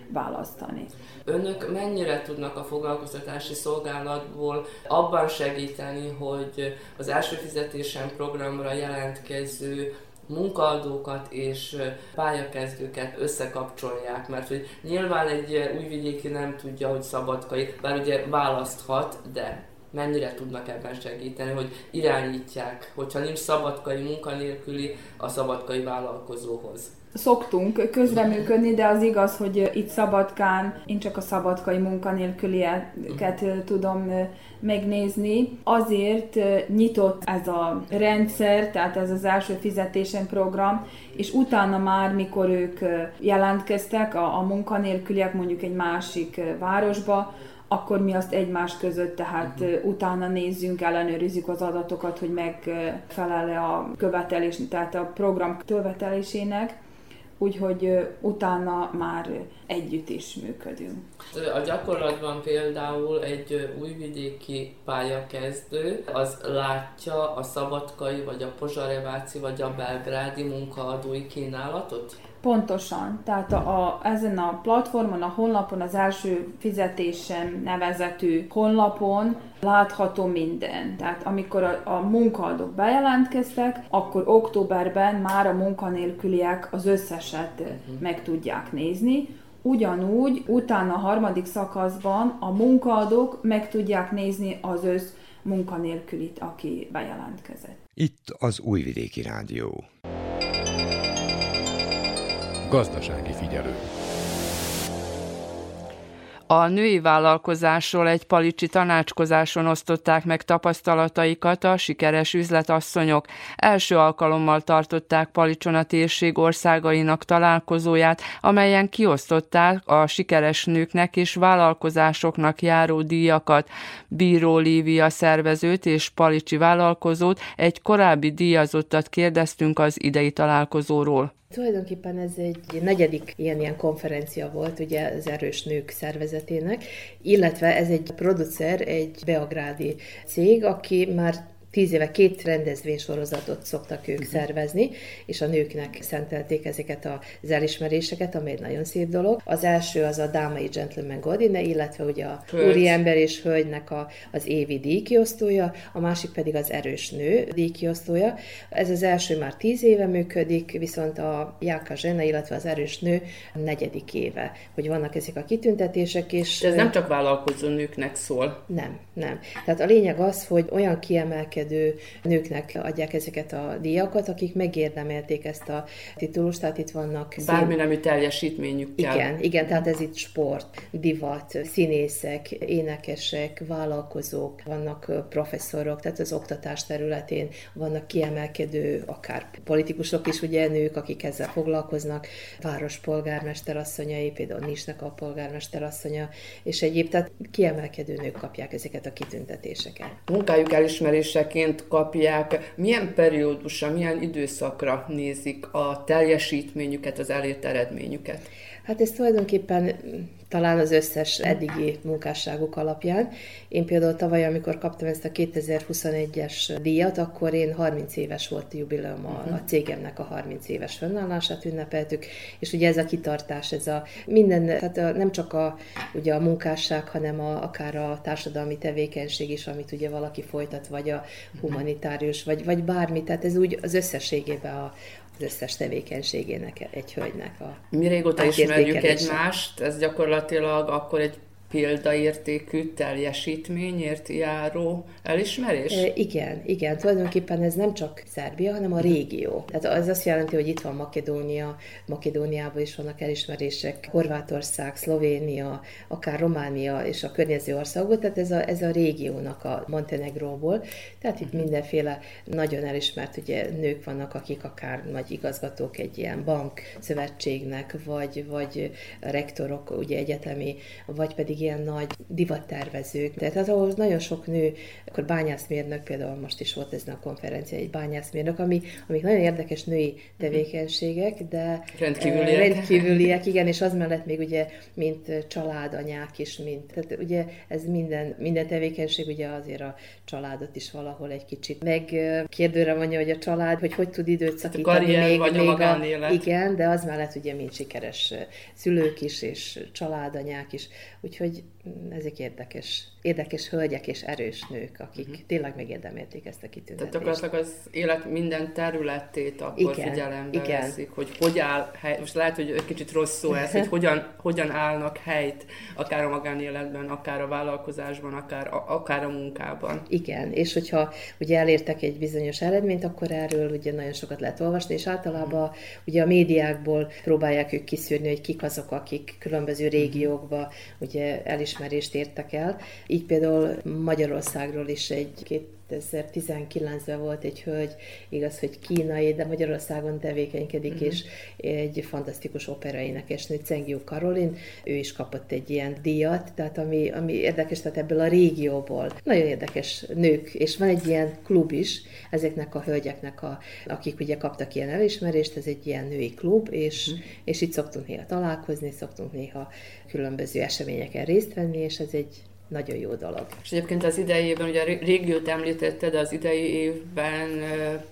választani. Önök mennyire tudnak a foglalkoztatási szolgálatból abban segíteni, hogy az első fizetésem programra jelentkező munkaadókat és pályakezdőket összekapcsolják, mert hogy nyilván egy újvidéki nem tudja, hogy szabadkai, bár ugye választhat, de mennyire tudnak ebben segíteni, hogy irányítják, hogyha nincs szabadkai munkanélküli, a szabadkai vállalkozóhoz. Szoktunk közreműködni, de az igaz, hogy itt Szabadkán én csak a szabadkai munkanélkülieket tudom megnézni. Azért nyitott ez a rendszer, tehát ez az első fizetésen program, és utána már, mikor ők jelentkeztek, a munkanélküliek mondjuk egy másik városba, akkor mi azt egymás között, tehát utána nézzünk, ellenőrizzük az adatokat, hogy megfelel-e a követelés, tehát a program követelésének, úgyhogy utána már együtt is működünk. A gyakorlatban például egy újvidéki pályakezdő az látja a szabadkai, vagy a pozsareváci, vagy a belgrádi munkaadói kínálatot? Pontosan. Tehát ezen a platformon, a honlapon, az első fizetésem nevezetű honlapon látható minden. Tehát amikor a munkaadók bejelentkeztek, akkor októberben már a munkanélküliek az összeset meg tudják nézni. Ugyanúgy utána a harmadik szakaszban a munkaadók meg tudják nézni az össz munkanélkülit, aki bejelentkezett. Itt az Újvidéki Rádió. Gazdasági figyelő. A női vállalkozásról egy palicsi tanácskozáson osztották meg tapasztalataikat a sikeres üzletasszonyok. Első alkalommal tartották Palicson a térség országainak találkozóját, amelyen kiosztották a sikeres nőknek és vállalkozásoknak járó díjakat. Bíró Lívia szervezőt és palicsi vállalkozót, egy korábbi díjazottat kérdeztünk az idei találkozóról. Tulajdonképpen ez egy negyedik ilyen konferencia volt, ugye az Erős Nők Szervezetének, illetve ez egy producer, egy beográdi cég, aki már 10 éve 2 rendezvénysorozatot szoktak ők szervezni, és a nőknek szentelték ezeket az elismeréseket, ami egy nagyon szép dolog. Az első az a Dámai Gentleman Godine, illetve ugye a Úriember és Hölgynek az évi díjkiosztója, a másik pedig az Erős Nő díjkiosztója. Ez az első már 10 éve működik, viszont a Jáka Zsena, illetve az Erős Nő 4. éve, hogy vannak ezek a kitüntetések. És de ez nem csak vállalkozó nőknek szól. Nem. Tehát a lényeg az, hogy olyan kiemelkedő nőknek adják ezeket a díjakat, akik megérdemelték ezt a titulust, tehát itt vannak... Bárminemi teljesítményükkel. Igen, tehát ez itt sport, divat, színészek, énekesek, vállalkozók, vannak professzorok, tehát az oktatás területén vannak kiemelkedő, akár politikusok is, ugye nők, akik ezzel foglalkoznak, város polgármesterasszonyai, például Nisnek a polgármesterasszonya, és egyéb, tehát kiemelkedő nők kapják ezeket a kitüntetéseket. Munkájuk elismerése kapják, milyen periódusra, milyen időszakra nézik a teljesítményüket, az elért eredményüket? Hát ez tulajdonképpen talán az összes eddigi munkásságuk alapján. Én például tavaly, amikor kaptam ezt a 2021-es díjat, akkor én 30 éves volt jubileum, a cégemnek a 30 éves fönnállását ünnepeltük, és ugye ez a kitartás, ez a minden, tehát nem csak ugye a munkásság, hanem akár a társadalmi tevékenység is, amit ugye valaki folytat, vagy a humanitárius, vagy bármi, tehát ez úgy az összességében az összes tevékenységének egy hölgynek a... Mi régóta ismerjük egymást, ez gyakorlatilag akkor egy példaértékű teljesítményért járó elismerés? Igen. Tulajdonképpen ez nem csak Szerbia, hanem a régió. Tehát az azt jelenti, hogy itt van Makedónia, Makedóniában is vannak elismerések, Horvátország, Szlovénia, akár Románia és a környező országok, tehát ez a régiónak a Montenegróból. Tehát itt mindenféle nagyon elismert, ugye nők vannak, akik akár nagy igazgatók egy ilyen bank szövetségnek, vagy rektorok, ugye egyetemi, vagy pedig ilyen nagy divattervezők. Tehát ahol nagyon sok nő, akkor bányászmérnök, például most is volt ezen a konferencián egy bányászmérnök, amik nagyon érdekes női tevékenységek, de rendkívüliek, igen, és az mellett még ugye, mint családanyák is, tehát ugye ez minden tevékenység, ugye azért a családot is valahol egy kicsit megkérdőre mondja, hogy a család, hogy tud időt szakítani. A karrier, még, vagy még a magánélet. Igen, de az mellett ugye mind sikeres szülők is, és családanyák is. Úgyhogy ezek érdekes hölgyek és erős nők, akik tényleg megérdemelték ezt a kitüntetést. Tehát gyakorlatilag az élet minden területét akkor figyelembe veszik, hogy áll hely, most lehet, hogy egy kicsit rossz szó ez, hogy hogyan állnak helyt, akár a magánéletben, akár a vállalkozásban, akár a munkában. Igen, és hogyha ugye elértek egy bizonyos eredményt, akkor erről ugye nagyon sokat lehet olvasni, és általában ugye a médiákból próbálják ők kiszűrni, hogy kik azok, akik különböző régiókba ugye elismerést értek el. Így például Magyarországról is 2019-ben volt egy hölgy, igaz, hogy kínai, de Magyarországon tevékenykedik, és egy fantasztikus operaénekesnő, Cengiu Karolin, ő is kapott egy ilyen díjat, tehát ami érdekes, tehát ebből a régióból. Nagyon érdekes nők, és van egy ilyen klub is, ezeknek a hölgyeknek, akik ugye kaptak ilyen elismerést, ez egy ilyen női klub, és itt szoktunk néha találkozni, szoktunk néha különböző eseményeken részt venni, és ez egy nagyon jó dolog. És egyébként az idei évben, ugye a régiót említetted, de az idei évben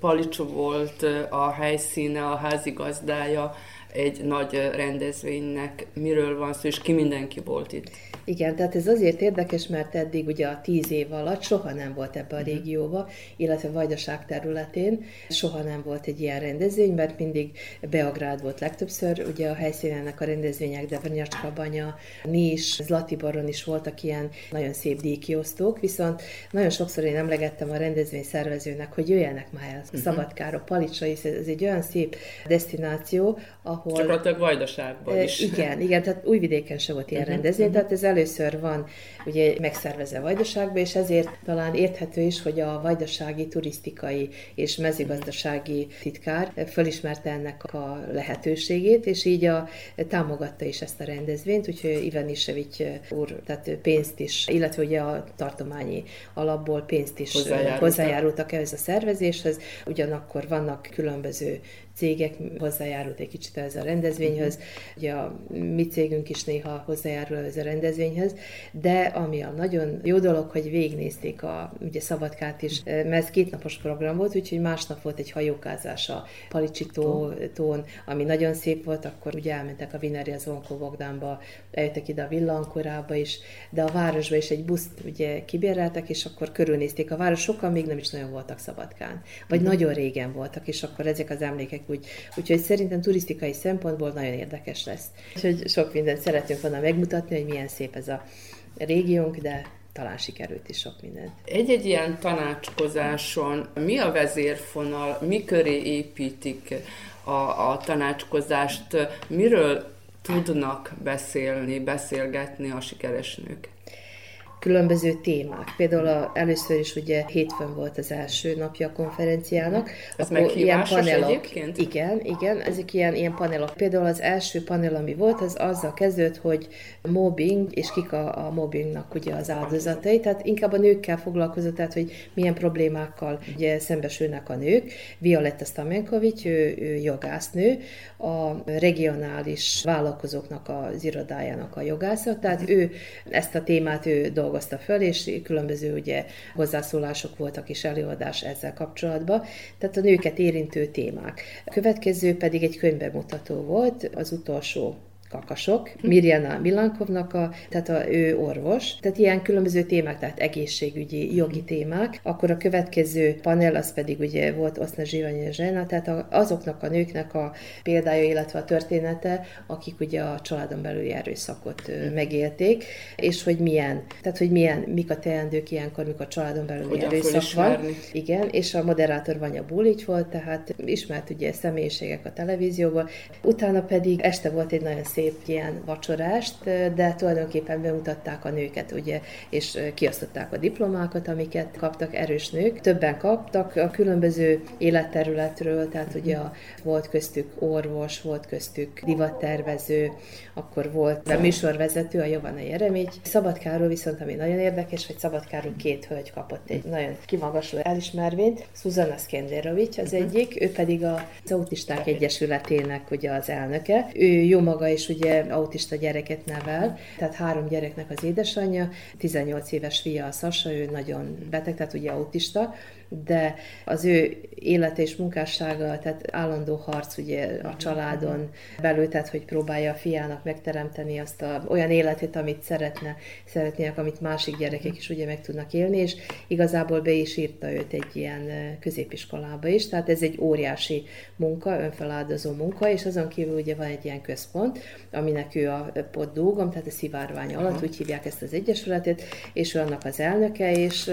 Palics volt a helyszíne, a házigazdája egy nagy rendezvénynek miről van szó, és ki mindenki volt itt. Igen, tehát ez azért érdekes, mert eddig ugye a 10 év alatt soha nem volt ebben a régióban, illetve Vajdaság területén soha nem volt egy ilyen rendezvény, mert mindig Beográd volt legtöbbször, ugye a helyszínennek a rendezvények, de Vrnyačka Banya, Nis, Zlatiboron is voltak ilyen nagyon szép díjkiosztók, viszont nagyon sokszor én emlegettem a rendezvény szervezőnek, hogy jöjjenek már Szabadkára, Palicsa, és ez egy olyan szép destináció, ahol... Csak ott a Vajdaságban is. Igen, tehát Újvidéken se volt ilyen rendezvény, tehát ez először van ugye megszervezve Vajdaságba, és ezért talán érthető is, hogy a vajdasági turisztikai és mezőgazdasági titkár fölismerte ennek a lehetőségét, és így támogatta is ezt a rendezvényt, úgyhogy Ivan Isevics úr, tehát pénzt is, illetve ugye a tartományi alapból pénzt is hozzájárultak ehhez a szervezéshez, ugyanakkor vannak különböző cégek, hozzájárult egy kicsit ez a rendezvényhöz, ugye a mi cégünk is néha hozzájárul ez a rendezvényhöz, de ami a nagyon jó dolog, hogy végignézték ugye Szabadkát is, mert ez 2 napos program volt, úgyhogy másnap volt egy hajókázás a Palicsi tón, ami nagyon szép volt, akkor ugye elmentek a Vinerje Zonkó Bogdánba, eljöttek ide a Villankorába is, de a városba is egy buszt ugye kibéreltek, és akkor körülnézték a város, sokan még nem is nagyon voltak Szabadkán, vagy nagyon régen voltak, és akkor ezek az emlékek úgyhogy szerintem turisztikai szempontból nagyon érdekes lesz. Úgyhogy sok mindent szeretünk volna megmutatni, hogy milyen szép ez a régiónk, de talán sikerült is sok mindent. Egy-egy ilyen tanácskozáson mi a vezérfonal, mi köré építik a tanácskozást, miről tudnak beszélgetni a sikeres nők? Különböző témák. Például először is ugye hétfőn volt az első napja a konferenciának. Ez meghívásos egyébként? Igen, ezek ilyen panelok. Például az első panel, ami volt, az azzal kezdődött, hogy mobbing, és kik a mobbingnak ugye az áldozatai, tehát inkább a nőkkel foglalkozott, tehát hogy milyen problémákkal ugye szembesülnek a nők. Violetta Stamenkovich, ő jogásznő, a regionális vállalkozóknak az irodájának a jogásza, tehát ő ezt a témát dolgozta föl, és különböző ugye hozzászólások voltak és előadás ezzel kapcsolatban, tehát a nőket érintő témák. A következő pedig egy könyvbemutató volt, az utolsó Kakasok, Mirjana Milankovnak, ő orvos, tehát ilyen különböző témák, tehát egészségügyi, jogi témák. Akkor a következő panel, az pedig ugye volt Oszna Zsivanya Zsena, tehát azoknak a nőknek a példája, illetve a története, akik ugye a családon belüli erőszakot megélték, és hogy mik a teendők ilyenkor, mikor a családon belüli erőszak van. Igen, és a moderátor Vanya Búli így volt, tehát ismert ugye személyiségek a televízióban. Utána pedig este volt egy nagyon szép ilyen vacsorást, de tulajdonképpen bemutatták a nőket, ugye, és kiosztották a diplomákat, amiket kaptak erős nők. Többen kaptak a különböző életterületről, tehát ugye volt köztük orvos, volt köztük divattervező, akkor volt a műsorvezető, a Giovanna Jeremény. Szabadkáról viszont, ami nagyon érdekes, hogy Szabadkáról 2 hölgy kapott egy nagyon kimagasló elismervényt. Susanna Skenderovic az egyik, ő pedig az Autisták Egyesületének ugye az elnöke. Ő jó maga és ugye autista gyereket nevel, tehát 3 gyereknek az édesanyja, 18 éves fia a Sasa, ő nagyon beteg, tehát ugye autista, de az ő élete és munkássága, tehát állandó harc ugye a családon belül, tehát hogy próbálja a fiának megteremteni azt olyan életét, amit szeretnének, amit másik gyerekek is ugye meg tudnak élni, és igazából be is írta őt egy ilyen középiskolába is, tehát ez egy óriási munka, önfeláldozó munka, és azon kívül ugye van egy ilyen központ, aminek ő a Poddúgom, tehát a Szivárvány alatt, úgy hívják ezt az egyesületet, és ő annak az elnöke, és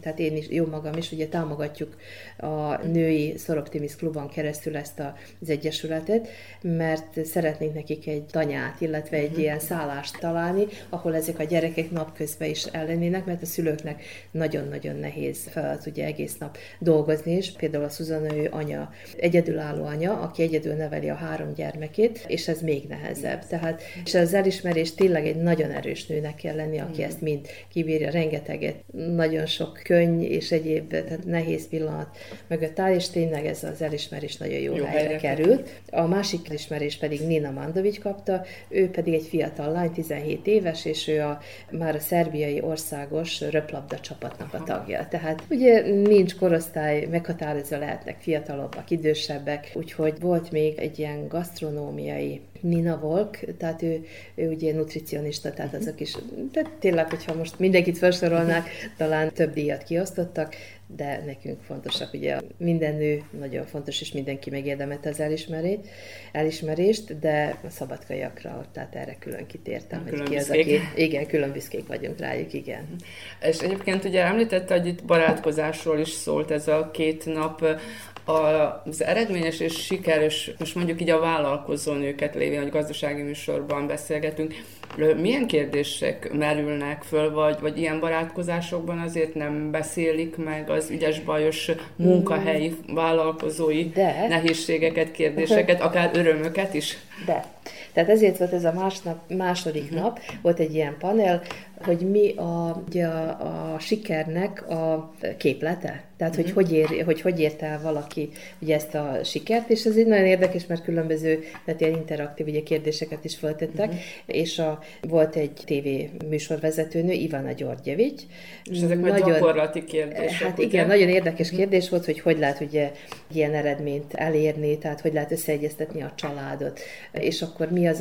tehát én is, jó magam is, ugye támogatjuk a női Szoroptimiz klubon keresztül ezt az egyesületet, mert szeretnénk nekik egy tanyát, illetve egy ilyen szállást találni, ahol ezek a gyerekek napközben is ellennének, mert a szülőknek nagyon-nagyon nehéz feladat ugye egész nap dolgozni, és például a Susanna, ő anya, egyedülálló anya, aki egyedül neveli a 3 gyermekét, és ez még nehezebb. Tehát, és az elismerés tényleg egy nagyon erős nőnek kell lenni, aki ezt mind kibírja, rengeteget, nagyon sok könny és egy egyéb tehát nehéz pillanat mögött áll, és tényleg ez az elismerés nagyon jó helyre került. A másik elismerés pedig Nina Mandović kapta, ő pedig egy fiatal lány, 17 éves, és ő már a szerbiai országos röplabda csapatnak a tagja. Tehát ugye nincs korosztály, meghatározva lehetnek fiatalabbak, idősebbek, úgyhogy volt még egy ilyen gasztronómiai Nina Volk, tehát ő ugye nutricionista, tehát azok is, de tényleg, hogyha most mindenkit felsorolnák, talán több díjat kiosztottak, de nekünk fontosak, ugye minden nő nagyon fontos, és mindenki megérdemelte az elismerést, de a szabadkaiakra, tehát erre külön kitértem, hogy ki az, aki... Igen, külön büszkék vagyunk rájuk, igen. És egyébként ugye említette, hogy itt barátkozásról is szólt ez a két nap, az eredményes és sikeres, most mondjuk így a vállalkozónőket lévén, hogy gazdasági műsorban beszélgetünk, milyen kérdések merülnek föl, vagy ilyen barátkozásokban azért nem beszélik meg az ügyes-bajos munkahelyi vállalkozói nehézségeket, kérdéseket, akár örömöket is? De. Tehát ezért volt ez a második nap, volt egy ilyen panel, hogy mi a sikernek a képlete. Tehát, hogy ért el valaki ugye ezt a sikert, és ez így nagyon érdekes, mert különböző, tehát ilyen interaktív ugye, kérdéseket is feltettek, és volt egy TV műsorvezetőnő, Ivana Gyorgyevics. És ezek nagyon, majd gyakorlati kérdések. Hát ugye? Igen, nagyon érdekes kérdés volt, hogy lehet ugye ilyen eredményt elérni, tehát hogy lehet összeegyeztetni a családot, és akkor mi az,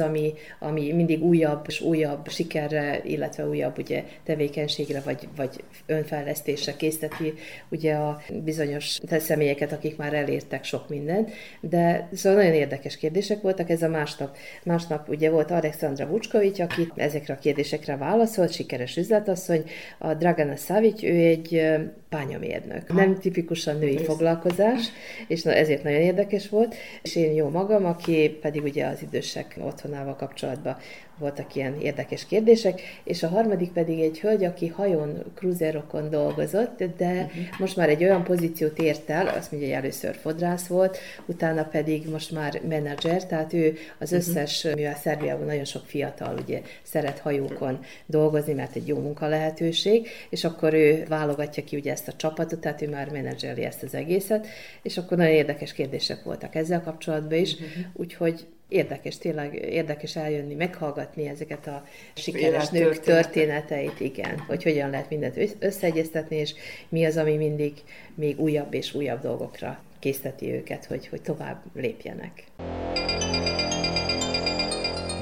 ami mindig újabb és újabb sikerre, illetve újabb ugye, tevékenységre, vagy önfejlesztésre készteti ugye a bizonyos személyeket, akik már elértek sok mindent, de szóval nagyon érdekes kérdések voltak, ez a másnap. Másnap ugye volt Alexandra Vucskovic, aki ezekre a kérdésekre válaszolt, sikeres üzletasszony, a Dragana Szávics, ő egy bányamérnök. Nem tipikusan női foglalkozás, és ezért nagyon érdekes volt, és én jó magam, aki pedig ugye az idősek otthonával kapcsolatban voltak ilyen érdekes kérdések, és a harmadik pedig egy hölgy, aki hajón, kruzerokon dolgozott, de most már egy olyan pozíciót ért el, azt mondja, hogy először fodrász volt, utána pedig most már menedzser, tehát ő az összes, mivel Szerbiában nagyon sok fiatal ugye szeret hajókon dolgozni, mert egy jó munka lehetőség, és akkor ő válogatja ki ugye ezt a csapatot, tehát ő már menedzseli ezt az egészet, és akkor nagyon érdekes kérdések voltak ezzel kapcsolatban is, úgyhogy érdekes, tényleg érdekes eljönni, meghallgatni ezeket a sikeres nők történeteit, igen, hogy hogyan lehet mindent összeegyeztetni, és mi az, ami mindig még újabb és újabb dolgokra készteti őket, hogy tovább lépjenek.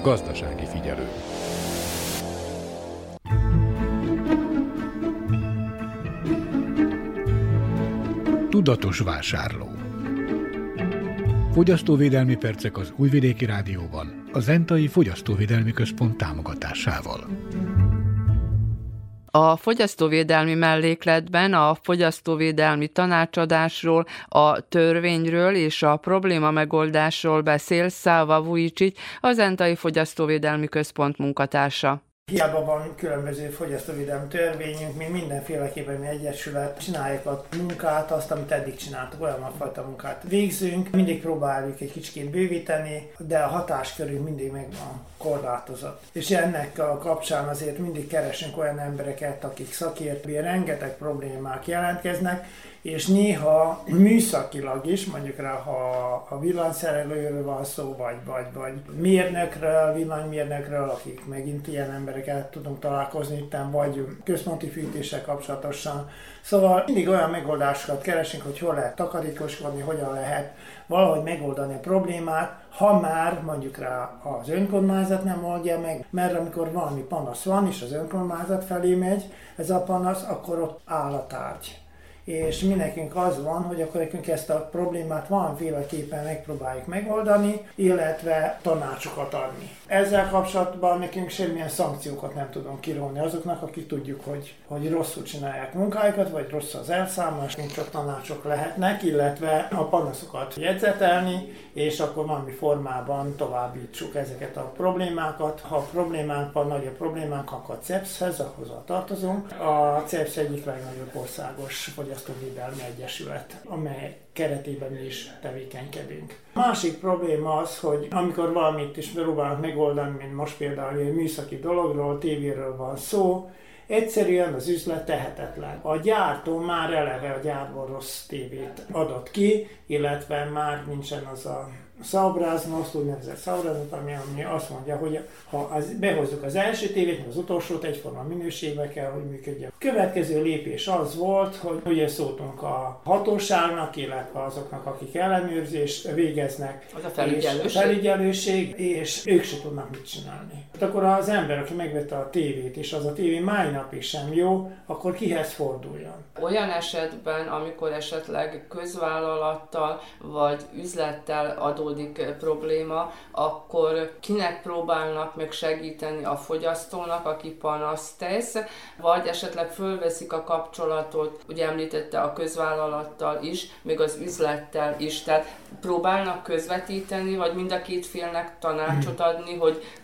Gazdasági figyelő. Tudatos vásárló. Fogyasztóvédelmi percek az Újvidéki Rádióban, a Zentai Fogyasztóvédelmi Központ támogatásával. A fogyasztóvédelmi mellékletben a fogyasztóvédelmi tanácsadásról, a törvényről és a probléma megoldásról beszél Száva Vujicsi, a Zentai Fogyasztóvédelmi Központ munkatársa. Hiába van különböző fogyasztóvédelmi törvényünk, mi mindenféleképpen mi egyesület csináljuk a munkát, azt, amit eddig csináltuk, olyan a fajta munkát végzünk. Mindig próbáljuk egy kicsit bővíteni, de a hatáskörünk mindig meg van korlátozott. És ennek a kapcsán azért mindig keresünk olyan embereket, akik szakértői, rengeteg problémák jelentkeznek, és néha műszakilag is, mondjuk rá, ha a villanyszerelőről van szó, vagy mérnökről, villanymérnökről, akik megint ilyen embereket tudunk találkozni itten, vagy központi fűtéssel kapcsolatosan. Szóval mindig olyan megoldásokat keresünk, hogy hol lehet takarékoskodni, hogyan lehet valahogy megoldani a problémát, ha már mondjuk rá az önkormányzat nem oldja meg, mert amikor valami panasz van, és az önkormányzat felé megy ez a panasz, akkor ott áll a tárgy. És mi nekünk az van, hogy akkor nekünk ezt a problémát valamiféleképpen megpróbáljuk megoldani, illetve tanácsokat adni. Ezzel kapcsolatban nekünk semmilyen szankciókat nem tudunk kirónni azoknak, akik tudjuk, hogy rosszul csinálják munkájukat, vagy rossz az elszámolás, mint csak tanácsok lehetnek, illetve a panaszokat jegyzetelni, és akkor valami formában továbbítsuk ezeket a problémákat. Ha a problémánk van, nagyobb problémánk, akkor a CEPS-hez, ahhoz tartozunk. A CEPS egyik legnagyobb országos fogyasztóvédelmi egyesület, amely keretében is tevékenykedünk. Másik probléma az, hogy amikor valamit is próbálunk megoldani, mint most például egy műszaki dologról, tévéről van szó, Egyszerűen az üzlet tehetetlen. A gyártó már eleve a gyárban rossz tévét adott ki, illetve már nincsen az a szabráznos, úgynevezett szabrázat, ami azt mondja, hogy ha behozzuk az első tévét, meg az utolsót, egyforma minőségbe kell, hogy működjön. A következő lépés az volt, hogy ugye szóltunk a hatóságnak, illetve azoknak, akik ellenőrzést végeznek. Az a felügyelőség, és ők se tudnak mit csinálni. Hát akkor az ember, aki megvette a tévét, és az a tévé mai napig sem jó, akkor kihez forduljon? Olyan esetben, amikor esetleg közvállalattal vagy üzlettel adó probléma, akkor kinek próbálnak meg segíteni? A fogyasztónak, aki panaszt tesz, vagy esetleg fölveszik a kapcsolatot, ugye említette, a közvállalattal is, még az üzlettel is, tehát próbálnak közvetíteni, vagy mind a két félnek tanácsot adni,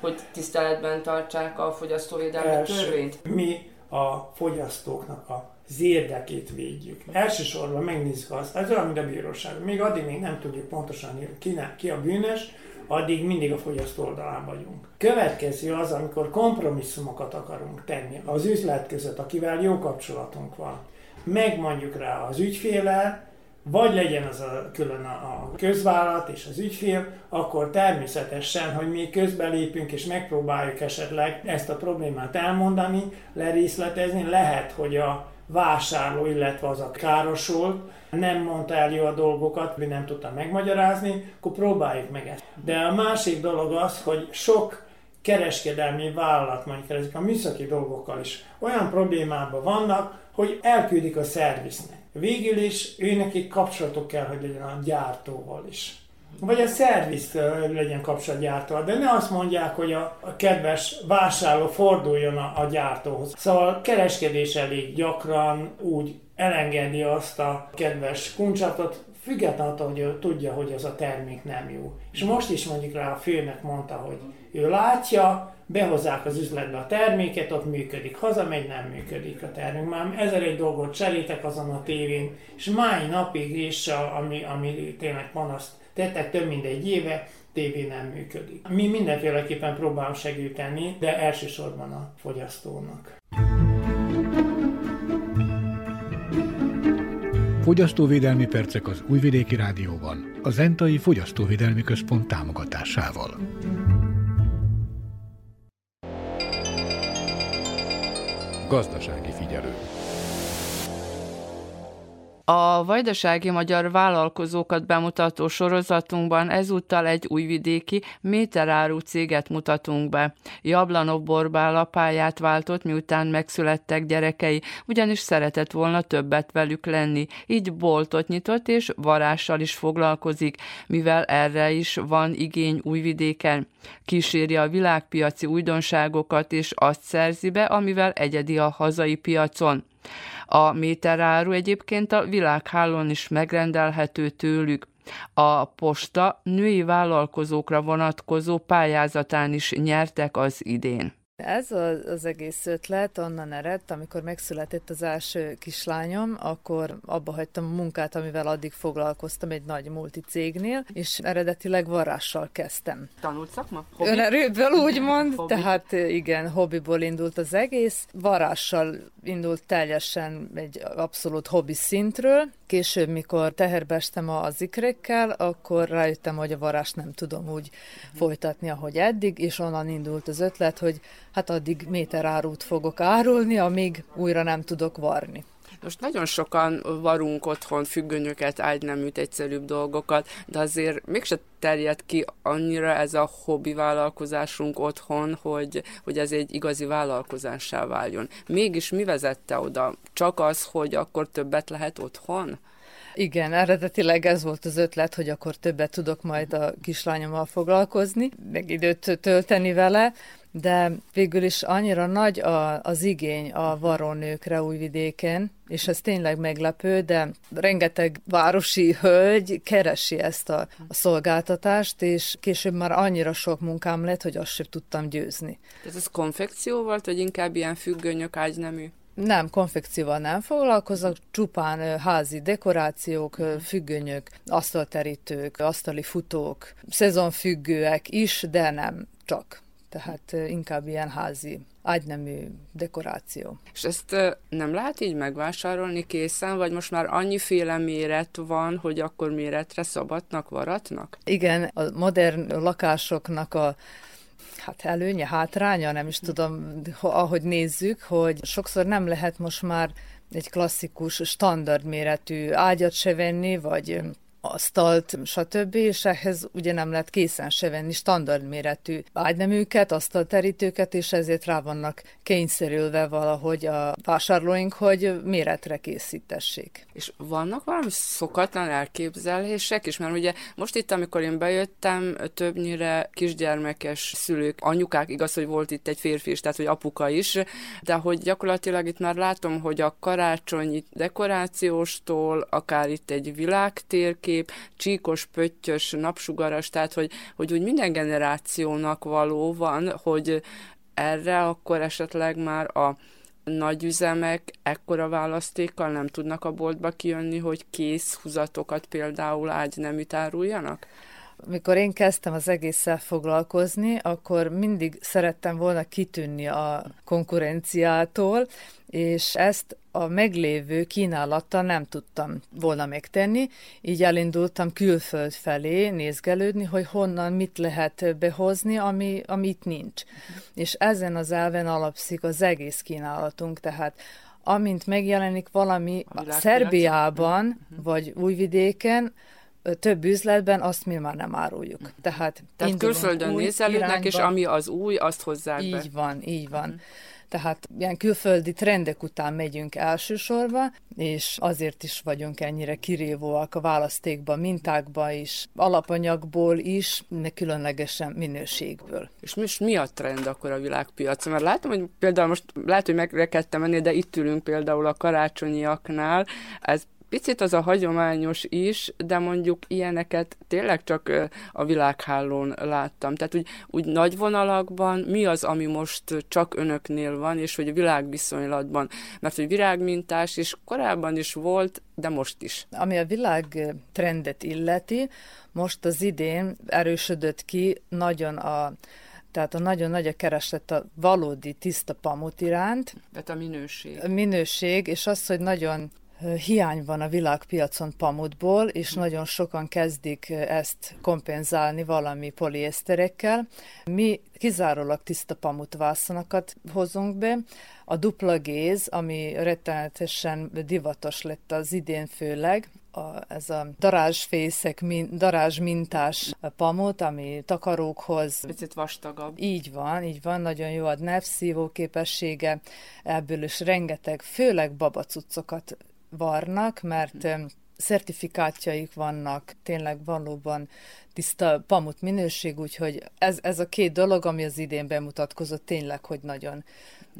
hogy tiszteletben tartsák a fogyasztóvédelmi törvényt? Mi a fogyasztóknak az érdekét védjük. Elsősorban megnézzük azt, ez olyan, mint a bíróság. Még addig még nem tudjuk pontosan ki a bűnös, addig mindig a fogyasztó oldalán vagyunk. Következő az, amikor kompromisszumokat akarunk tenni az üzlet között, akivel jó kapcsolatunk van. Megmondjuk rá az ügyféllel, vagy legyen az külön a közvállalat és az ügyfél, akkor természetesen, hogy mi közbelépünk és megpróbáljuk esetleg ezt a problémát elmondani, lerészletezni, lehet, hogy a vásárló, illetve az a károsult nem mondta el jó a dolgokat, mi nem tudta megmagyarázni, akkor próbáljuk meg ezt. De a másik dolog az, hogy sok kereskedelmi vállalat, mondjuk ezek a műszaki dolgokkal is olyan problémában vannak, hogy elküldik a szerviznek. Végül is őnekik kapcsolatok kell, hogy legyen a gyártóval is. Vagy a szerviz legyen kapcsolat gyártóval, de ne azt mondják, hogy a kedves vásárló forduljon a gyártóhoz. Szóval a kereskedés elég gyakran úgy elengedi azt a kedves kuncsatot, függetlenül attól, hogy ő tudja, hogy az a termék nem jó. És most is mondjuk rá a főnök mondta, hogy ő látja, behozzák az üzletbe a terméket, ott működik, hazamegy, nem működik a termék. Már 1001 dolgot cserétek azon a tévén, és mai napig is, ami tényleg panaszt tettek, több mint egy éve, tévé nem működik. Mi mindenféleképpen próbálom segíteni, de elsősorban a fogyasztónak. Fogyasztóvédelmi percek az Újvidéki Rádióban, a Zentai Fogyasztóvédelmi Központ támogatásával. Gazdasági figyelő. A vajdasági magyar vállalkozókat bemutató sorozatunkban ezúttal egy újvidéki méteráru céget mutatunk be. Jablanov Borbála pályát váltott, miután megszülettek gyerekei, ugyanis szeretett volna többet velük lenni. Így boltot nyitott és varással is foglalkozik, mivel erre is van igény Újvidéken. Kíséri a világpiaci újdonságokat és azt szerzi be, amivel egyedi a hazai piacon. A méteráru egyébként a világhálón is megrendelhető tőlük. A posta női vállalkozókra vonatkozó pályázatán is nyertek az idén. Ez az egész ötlet onnan eredt, amikor megszületett az első kislányom, akkor abba hagytam a munkát, amivel addig foglalkoztam egy nagy multicégnél, és eredetileg varrással kezdtem. Tanult szakma? Önerőből úgymond, tehát igen, hobbiból indult az egész. Varrással indult teljesen egy abszolút hobbi szintről. Később, mikor teherbe estem az ikrekkel, akkor rájöttem, hogy a varrást nem tudom úgy folytatni, ahogy eddig, és onnan indult az ötlet, hogy hát addig méterárút fogok árulni, amíg újra nem tudok varni. Most nagyon sokan varunk otthon függönyöket, ágyneműt, egyszerűbb dolgokat, de azért mégse terjed ki annyira ez a hobbi vállalkozásunk otthon, hogy ez egy igazi vállalkozássá váljon. Mégis mi vezette oda? Csak az, hogy akkor többet lehet otthon? Igen, eredetileg ez volt az ötlet, hogy akkor többet tudok majd a kislányommal foglalkozni, meg időt tölteni vele, de végül is annyira nagy az igény a varrónőkre Újvidéken, és ez tényleg meglepő, de rengeteg városi hölgy keresi ezt a szolgáltatást, és később már annyira sok munkám lett, hogy azt sem tudtam győzni. Ez konfekció volt, vagy inkább ilyen függönyök, ágynemű? Nem, konfekcióval nem foglalkozok, csupán házi dekorációk, függönyök, asztalterítők, asztali futók, szezonfüggőek is, de nem csak. tehát inkább ilyen házi, ágynemű dekoráció. És ezt nem lehet így megvásárolni készen, vagy most már annyiféle méret van, hogy akkor méretre szabadnak, varatnak? Igen, a modern lakásoknak a előnye, hátránya, nem is tudom, ahogy nézzük, hogy sokszor nem lehet most már egy klasszikus, standard méretű ágyat se venni, vagy asztalt, stb., és ehhez ugye nem lehet készen se venni standard méretű ágyneműket, asztalterítőket, és ezért rá vannak kényszerülve valahogy a vásárlóink, hogy méretre készítessék. És vannak valami szokatlan elképzelések is, mert ugye most itt, amikor én bejöttem, többnyire kisgyermekes szülők, anyukák, igaz, hogy volt itt egy férfi is, tehát hogy apuka is, de hogy gyakorlatilag itt már látom, hogy a karácsonyi dekorációstól, akár itt egy világtérkép, csíkos, pöttyös, napsugaras, tehát hogy úgy minden generációnak való van, hogy erre akkor esetleg már a nagyüzemek ekkora választékkal nem tudnak a boltba kijönni, hogy kész húzatokat például ágyneműt áruljanak? Mikor én kezdtem az egésszel foglalkozni, akkor mindig szerettem volna kitűnni a konkurenciától, és ezt a meglévő kínálattal nem tudtam volna megtenni, így elindultam külföld felé nézgelődni, hogy honnan mit lehet behozni, ami itt nincs. És ezen az elven alapszik az egész kínálatunk, tehát amint megjelenik valami Szerbiában, vagy Újvidéken, több üzletben azt mi már nem áruljuk. Tehát külföldön nézelődnek, és ami az új, azt hozzák be. Így van. Uh-huh. Tehát ilyen külföldi trendek után megyünk elsősorban, és azért is vagyunk ennyire kirívóak a választékban, mintákban is, alapanyagból is, de különlegesen minőségből. És most mi a trend akkor a világpiacon? Mert látom, hogy például most lehet, hogy megrekedtem ennél, de itt ülünk például a karácsonyiaknál, ez picit az a hagyományos is, de mondjuk ilyeneket tényleg csak a világhálón láttam. Tehát úgy nagy vonalakban mi az, ami most csak önöknél van, és hogy a világviszonylatban, mert hogy virágmintás is korábban is volt, de most is. Ami a világ trendet illeti, most az idén erősödött ki nagyon a nagyon nagy a kereslet a valódi tiszta pamut iránt. Tehát a minőség. A minőség, és az, hogy nagyon hiány van a világpiacon pamutból, és nagyon sokan kezdik ezt kompenzálni valami poliészterekkel. Mi kizárólag tiszta pamutvásznokat hozunk be. A dupla géz, ami rettenetesen divatos lett az idén főleg, ez a darázsfészek, darázsmintás pamut, ami takarókhoz... Picit vastagabb. Így van, nagyon jó a nevszívó képessége, ebből is rengeteg, főleg babacuccokat varnak, mert szertifikátjaik vannak, tényleg valóban tiszta pamut minőség, úgyhogy ez a két dolog, ami az idén bemutatkozott, tényleg, hogy nagyon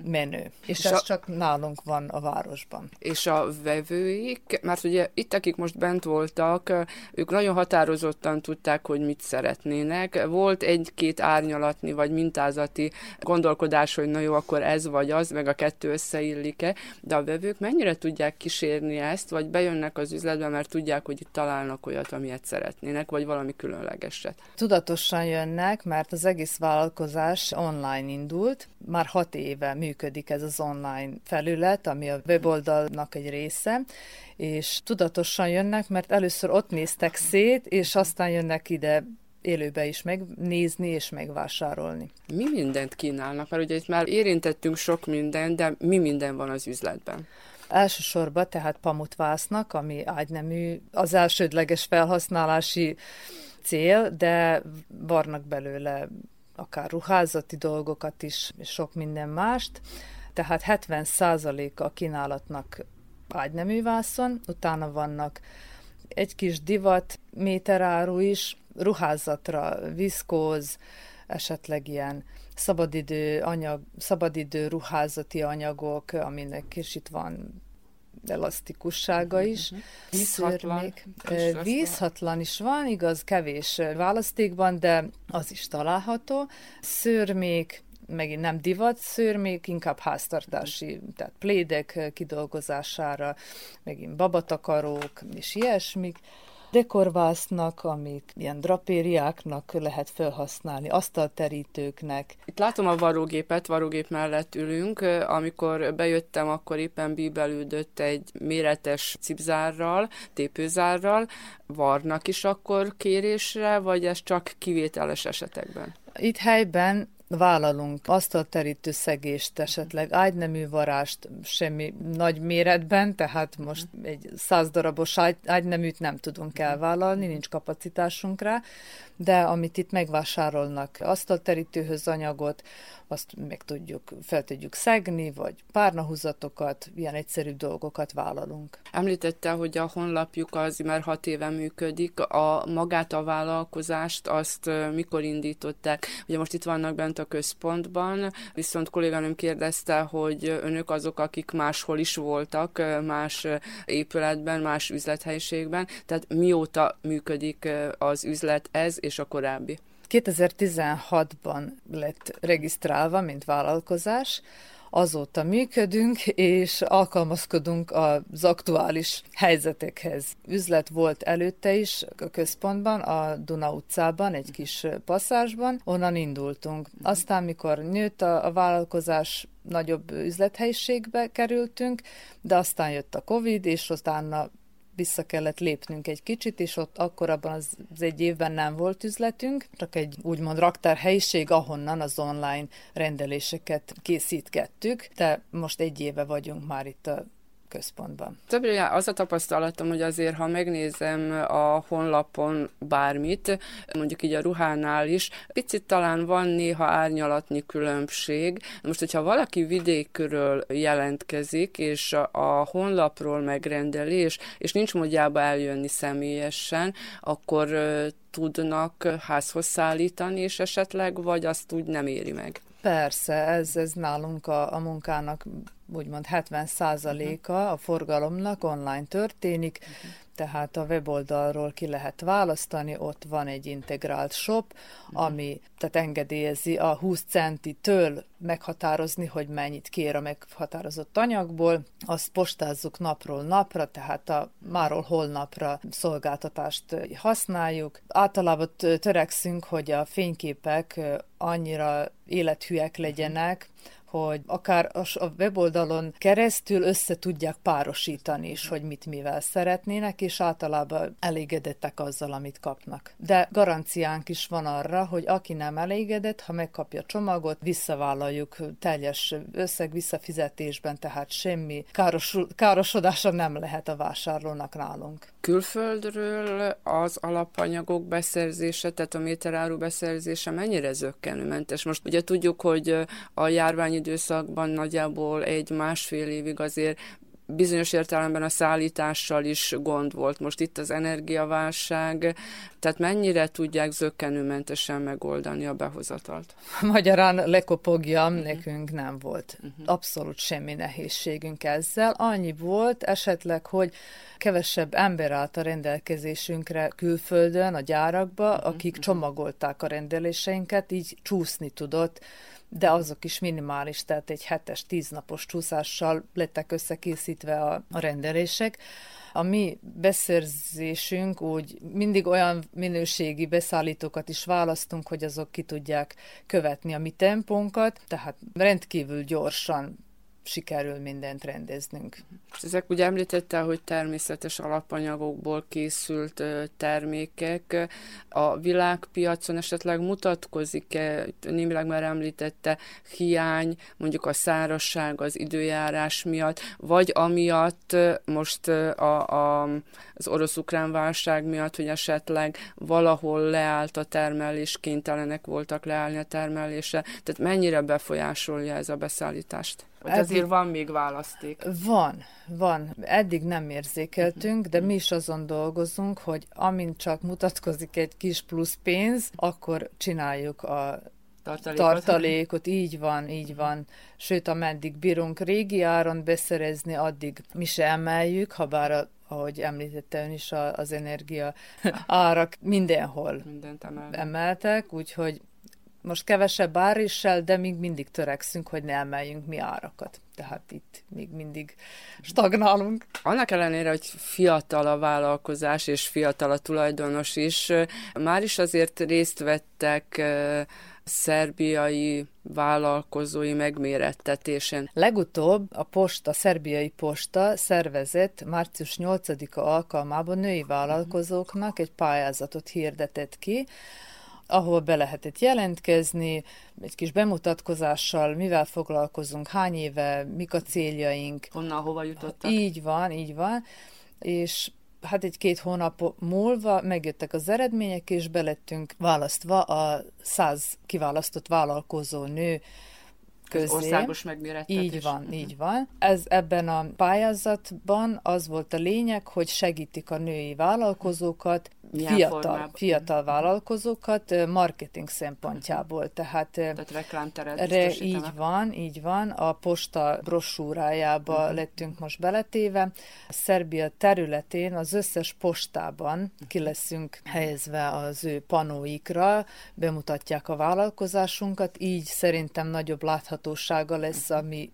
menő. És ez csak nálunk van a városban. És a vevőik, mert ugye itt, akik most bent voltak, ők nagyon határozottan tudták, hogy mit szeretnének. Volt egy-két árnyalatni, vagy mintázati gondolkodás, hogy na jó, akkor ez vagy az, meg a kettő összeillik-e, de a vevők mennyire tudják kísérni ezt, vagy bejönnek az üzletbe, mert tudják, hogy itt találnak olyat, amit szeretnének, vagy valami különlegeset. Tudatosan jönnek, mert az egész vállalkozás online indult, már 6 éve működik ez az online felület, ami a weboldalnak egy része, és tudatosan jönnek, mert először ott néztek szét, és aztán jönnek ide élőbe is megnézni és megvásárolni. Mi mindent kínálnak? Mert ugye itt már érintettünk sok mindent, de mi minden van az üzletben? Elsősorban tehát pamutvásznak, ami ágynemű, az elsődleges felhasználási cél, de varnak belőle akár ruházati dolgokat is, és sok minden mást. Tehát 70% a kínálatnak ágynemű vászon, utána vannak egy kis divat, méteráru is, ruházatra viszkóz, esetleg ilyen szabadidő ruházati anyagok, aminek is itt van elasztikussága is. Vízhatlan is van, igaz, kevés választékban, de az is található. Szőrmék, megint nem divat szőrmék, inkább háztartási, tehát plédek kidolgozására, megint babatakarók és ilyesmik. dekorvásznak, amik ilyen drapériáknak lehet felhasználni, asztalterítőknek. Itt látom a varrógépet, varrógép mellett ülünk. Amikor bejöttem, akkor éppen bíbelődött egy méretes cipzárral, tépőzárral. Varnak is akkor kérésre, vagy ez csak kivételes esetekben? Itt helyben vállalunk asztalterítő szegést, esetleg ágynemű varást, semmi nagy méretben, tehát most egy 100 darabos ágyneműt nem tudunk elvállalni, nincs kapacitásunk rá, de amit itt megvásárolnak asztalterítőhöz anyagot, azt meg tudjuk, fel tudjuk szegni, vagy párnahúzatokat, ilyen egyszerű dolgokat vállalunk. Említette, hogy a honlapjuk az már 6 éve működik, magát a vállalkozást azt mikor indították? Ugye most itt vannak bent a központban, viszont kolléganőm kérdezte, hogy önök azok, akik máshol is voltak, más épületben, más üzlethelyiségben, tehát mióta működik az üzlet ez és a korábbi? 2016-ban lett regisztrálva, mint vállalkozás, azóta működünk, és alkalmazkodunk az aktuális helyzetekhez. Üzlet volt előtte is a központban, a Duna utcában, egy kis passzásban, onnan indultunk. Aztán, mikor nőtt a vállalkozás, nagyobb üzlethelyiségbe kerültünk, de aztán jött a Covid, és utána vissza kellett lépnünk egy kicsit, és ott akkor abban az egy évben nem volt üzletünk, csak egy úgymond raktárhelyiség, ahonnan az online rendeléseket készítgettük, de most 1 éve vagyunk már itt a központban. Többnyire az a tapasztalatom, hogy azért, ha megnézem a honlapon bármit, mondjuk így a ruhánál is, picit talán van néha árnyalatnyi különbség. Most, hogyha valaki vidékről jelentkezik, és a honlapról megrendeli, és nincs módjába eljönni személyesen, akkor tudnak házhoz szállítani, és esetleg, vagy azt úgy nem éri meg. Persze, ez nálunk a munkának úgymond 70%-a a forgalomnak online történik, tehát a weboldalról ki lehet választani, ott van egy integrált shop, ami tehát engedélyezi a 20 centitől meghatározni, hogy mennyit kér a meghatározott anyagból, azt postázzuk napról napra, tehát a máról holnapra szolgáltatást használjuk. Általában törekszünk, hogy a fényképek annyira élethűek legyenek, hogy akár a weboldalon keresztül össze tudják párosítani is, hogy mit mivel szeretnének, és általában elégedettek azzal, amit kapnak. De garanciánk is van arra, hogy aki nem elégedett, ha megkapja csomagot, visszavállaljuk teljes összeg visszafizetésben, tehát semmi károsodása nem lehet a vásárlónak nálunk. Külföldről az alapanyagok beszerzése, tehát a méteráru beszerzése mennyire zökkenőmentes? Most ugye tudjuk, hogy a járványidőszakban nagyjából 1-1,5 évig azért bizonyos értelemben a szállítással is gond volt. Most itt az energiaválság, tehát mennyire tudják zökkenőmentesen megoldani a behozatalt? Magyarán lekopogjam, nekünk nem volt. Abszolút semmi nehézségünk ezzel. Annyi volt esetleg, hogy kevesebb ember állt a rendelkezésünkre külföldön, a gyárakba, akik csomagolták a rendeléseinket, így csúszni tudott, de azok is minimális, tehát egy 7-10 napos csúszással lettek összekészítve a rendelések. A mi beszerzésünk úgy mindig olyan minőségi beszállítókat is választunk, hogy azok ki tudják követni a mi tempónkat, tehát rendkívül gyorsan sikerül mindent rendeznünk. Ezek ugye említette, hogy természetes alapanyagokból készült termékek. A világpiacon esetleg mutatkozik-e, némileg már említette, hiány, mondjuk a szárazság, az időjárás miatt, vagy amiatt most az orosz-ukrán válság miatt, hogy esetleg valahol leállt a termelés, kénytelenek voltak leállni a termelésre. Tehát mennyire befolyásolja ez a beszállítást? Ezért van még választék. Van. Eddig nem érzékeltünk, de mi is azon dolgozunk, hogy amint csak mutatkozik egy kis plusz pénz, akkor csináljuk a tartalékot. Így van. Sőt, ameddig bírunk régi áron beszerezni, addig mi se emeljük, habár ahogy említette ön is, az energia árak mindenhol emeltek, úgyhogy most kevesebb árissel, de még mindig törekszünk, hogy ne emeljünk mi árakat. Tehát itt még mindig stagnálunk. Annak ellenére, hogy fiatal a vállalkozás és fiatal a tulajdonos is, már is azért részt vettek szerbiai vállalkozói megmérettetésen. Legutóbb a szerbiai posta szervezett március 8-a alkalmában női vállalkozóknak egy pályázatot hirdetett ki, ahol be lehetett jelentkezni, egy kis bemutatkozással, mivel foglalkozunk, hány éve, mik a céljaink. Honnan, hova jutottak? Így van. És hát egy-két hónap múlva megjöttek az eredmények, és belettünk választva a 100 kiválasztott vállalkozó nő közé. Országos megmérettetés. Így van. Ebben a pályázatban az volt a lényeg, hogy segítik a női vállalkozókat, fiatal vállalkozókat marketing szempontjából. Tehát reklámteret biztosítanak. Így van. A posta brosúrájába lettünk most beletéve. A Szerbia területén az összes postában ki leszünk helyezve az ő panóikra, bemutatják a vállalkozásunkat, így szerintem nagyobb láthatósága lesz a mi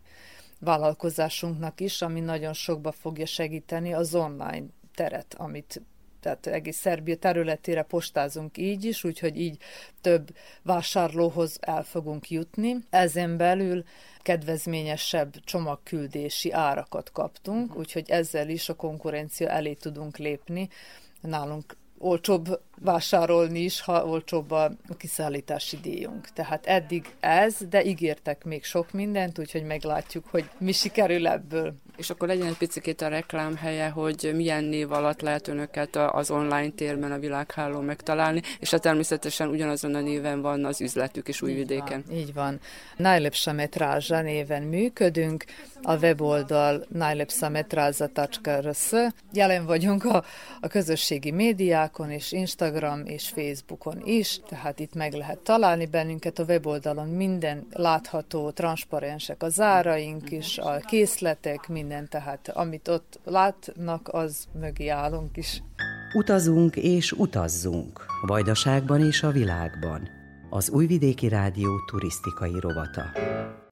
vállalkozásunknak is, ami nagyon sokba fogja segíteni az online teret, tehát egész Szerbia területére postázunk így is, úgyhogy így több vásárlóhoz el fogunk jutni. Ezen belül kedvezményesebb csomagküldési árakat kaptunk, úgyhogy ezzel is a konkurencia elé tudunk lépni. Nálunk olcsóbb vásárolni is, ha olcsóbb a kiszállítási díjunk. Tehát eddig ez, de ígértek még sok mindent, úgyhogy meglátjuk, hogy mi sikerül ebből. És akkor legyen egy picikét a reklám helye, hogy milyen név alatt lehet önöket az online térben a világhálón megtalálni, és hát természetesen ugyanazon a néven van az üzletük is Újvidéken. Így van. Najlepša metrazsa néven működünk, a weboldal najlepsametraza.rs. Jelen vagyunk a közösségi médiákon, és Instagram és Facebookon is, tehát itt meg lehet találni bennünket a weboldalon, minden látható, transzparensek az áraink is, a készletek, minden, tehát amit ott látnak, az mögé állunk is. Utazunk és utazzunk, Vajdaságban és a világban. Az Újvidéki Rádió turisztikai rovata.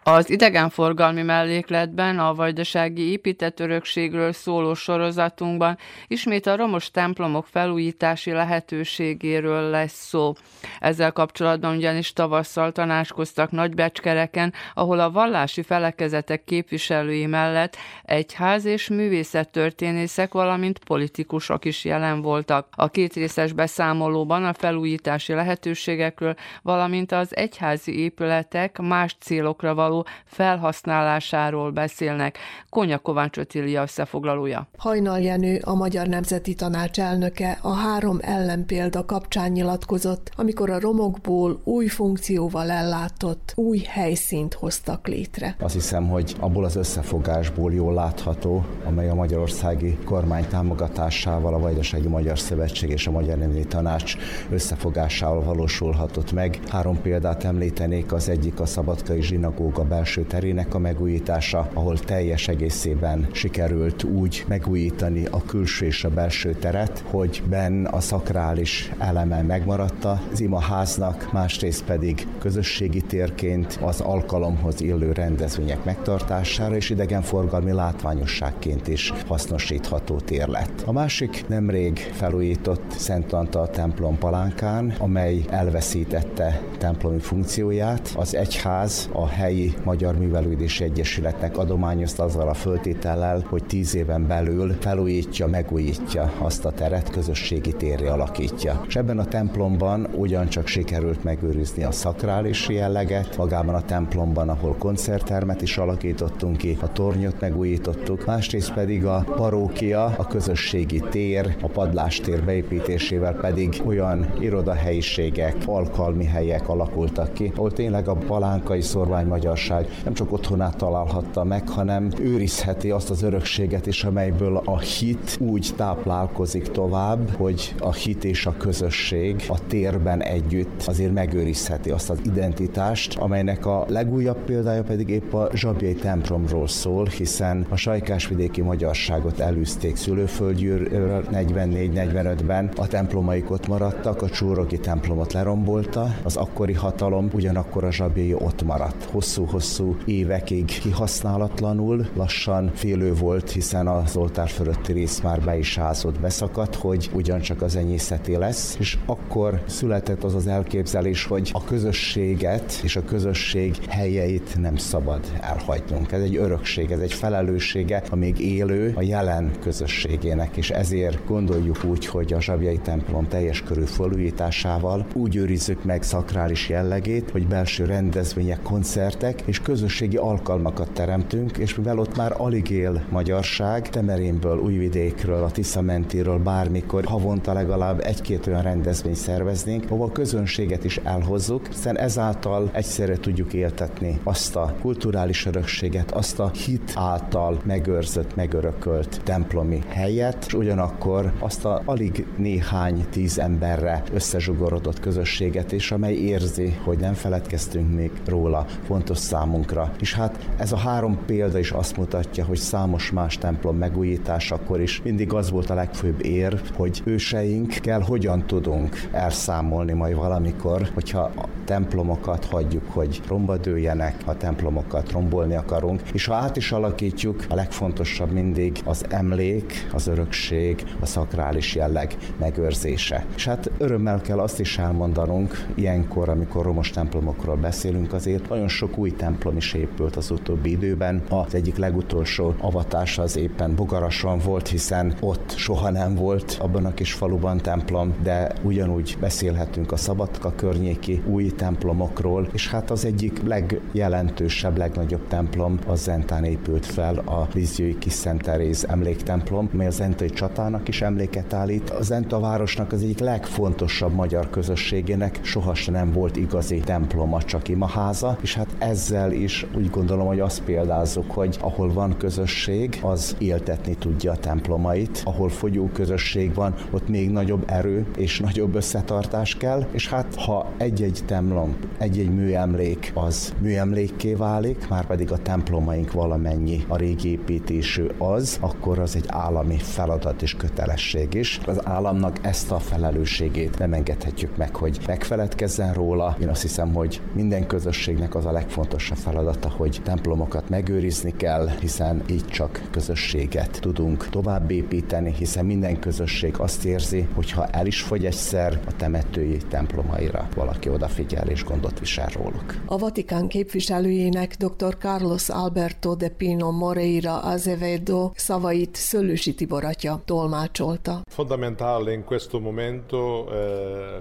Az idegenforgalmi mellékletben a vajdasági épített örökségről szóló sorozatunkban ismét a romos templomok felújítási lehetőségéről lesz szó. Ezzel kapcsolatban ugyanis tavasszal tanácskoztak Nagybecskereken, ahol a vallási felekezetek képviselői mellett egyház és művészettörténészek, valamint politikusok is jelen voltak. A kétrészes beszámolóban a felújítási lehetőségekről, valamint az egyházi épületek más célokra való felhasználásáról beszélnek. Konyakovács Ottília összefoglalója. Hajnal Jenő, a Magyar Nemzeti Tanács elnöke a 3 ellenpélda kapcsán nyilatkozott, amikor a romokból új funkcióval ellátott, új helyszínt hoztak létre. Azt hiszem, hogy abból az összefogásból jól látható, amely a magyarországi kormány támogatásával, a Vajdasági Magyar Szövetség és a Magyar Nemzeti Tanács összefogásával valósulhatott meg. 3 példát említenék, az egyik a szabadkai zsinagóga a belső terének a megújítása, ahol teljes egészében sikerült úgy megújítani a külső és a belső teret, hogy benn a szakrális eleme megmaradt az imaháznak, másrészt pedig közösségi térként az alkalomhoz illő rendezvények megtartására és idegenforgalmi látványosságként is hasznosítható tér lett. A másik nemrég felújított Szent Antal templom Palánkán, amely elveszítette templomi funkcióját, az egyház a helyi Magyar Művelődési Egyesületnek adományozta azzal a föltétellel, hogy 10 éven belül felújítja, megújítja azt a teret, közösségi térré alakítja. És ebben a templomban ugyancsak sikerült megőrizni a szakrális jelleget, magában a templomban, ahol koncerttermet is alakítottunk ki, a tornyot megújítottuk, másrészt pedig a parókia, a közösségi tér, a padlástér beépítésével pedig olyan irodahelyiségek, alkalmi helyek alakultak ki, ahol tényleg a palánkai szorványmagyarság nem csak otthonát találhatta meg, hanem őrizheti azt az örökséget, közösséget is, amelyből a hit úgy táplálkozik tovább, hogy a hit és a közösség a térben együtt azért megőrizheti azt az identitást, amelynek a legújabb példája pedig épp a zsabjai templomról szól, hiszen a sajkásvidéki magyarságot elűzték szülőföldjéről 44-45-ben, a templomaik ott maradtak, a csúrogi templomot lerombolta, az akkori hatalom, ugyanakkor a zsabjai ott maradt. Hosszú-hosszú évekig kihasználatlanul, lassan félő volt, hiszen az oltár fölötti rész már be is ázott, beszakadt, hogy ugyancsak az enyészeté lesz, és akkor született az az elképzelés, hogy a közösséget és a közösség helyeit nem szabad elhagynunk. Ez egy örökség, ez egy felelőssége, a még élő, a jelen közösségének, és ezért gondoljuk úgy, hogy a zsabjai templom teljes körű felújításával úgy őrizzük meg szakrális jellegét, hogy belső rendezvények, koncertek és közösségi alkalmakat teremtünk, és mivel ott már alig él magyarság, Temerénből, Újvidékről, a Tiszamentiről bármikor havonta legalább egy-két olyan rendezvényt szerveznénk, ahol a közönséget is elhozzuk, hiszen ezáltal egyszerre tudjuk éltetni azt a kulturális örökséget, azt a hit által megőrzött, megörökölt templomi helyet, és ugyanakkor azt a alig néhány tíz emberre összezsugorodott közösséget is, amely érzi, hogy nem feledkeztünk még róla, fontos számunkra. És hát ez a három példa is azt mutatja, hogy számos más templom megújításakor is mindig az volt a legfőbb ér, hogy őseinkkel hogyan tudunk elszámolni majd valamikor, hogyha a templomokat hagyjuk, hogy romba dőljenek, ha a templomokat rombolni akarunk, és ha át is alakítjuk, a legfontosabb mindig az emlék, az örökség, a szakrális jelleg megőrzése. És hát örömmel kell azt is elmondanunk, ilyenkor, amikor romos templomokról beszélünk, azért nagyon sok új templom is épült az utóbbi időben. Az egyik legutolsó avatása az éppen Bogarason volt, hiszen ott soha nem volt abban a kis faluban templom, de ugyanúgy beszélhetünk a Szabadka környéki új templomokról, és hát az egyik legjelentősebb, legnagyobb templom a Zentán épült fel, a Lizgyői Kis Szent Teréz emléktemplom, mely a zentai csatának is emléket állít. A Zenta városnak az egyik legfontosabb magyar közösségének sohasem nem volt igazi temploma, csak imaháza, és hát ezzel is úgy gondolom, hogy azt példázzuk, hogy ahol van közösség, az éltetni tudja a templomait, ahol fogyó közösség van, ott még nagyobb erő és nagyobb összetartás kell, és hát ha egy-egy templom, egy-egy műemlék az műemlékké válik, márpedig a templomaink valamennyi a régi építésű az, akkor az egy állami feladat és kötelesség is. Az államnak ezt a felelősségét nem engedhetjük meg, hogy megfeledkezzen róla. Én azt hiszem, hogy minden közösségnek az a legfontosabb feladata, hogy templomokat megőrizni kell, hiszen így csak közösséget tudunk tovább építeni, hiszen minden közösség azt érzi, hogy ha el is fogy egyszer, a temetői templomaira valaki odafigyel és gondot visel róluk. A Vatikán képviselőjének dr. Carlos Alberto de Pino Moreira Azevedo szavait Szőlősi Tibor atya tolmácsolta. Fondamentale in questo momento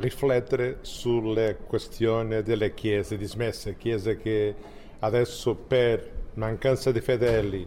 riflettere sulle questioni delle chiese dismesse, chiese che adesso per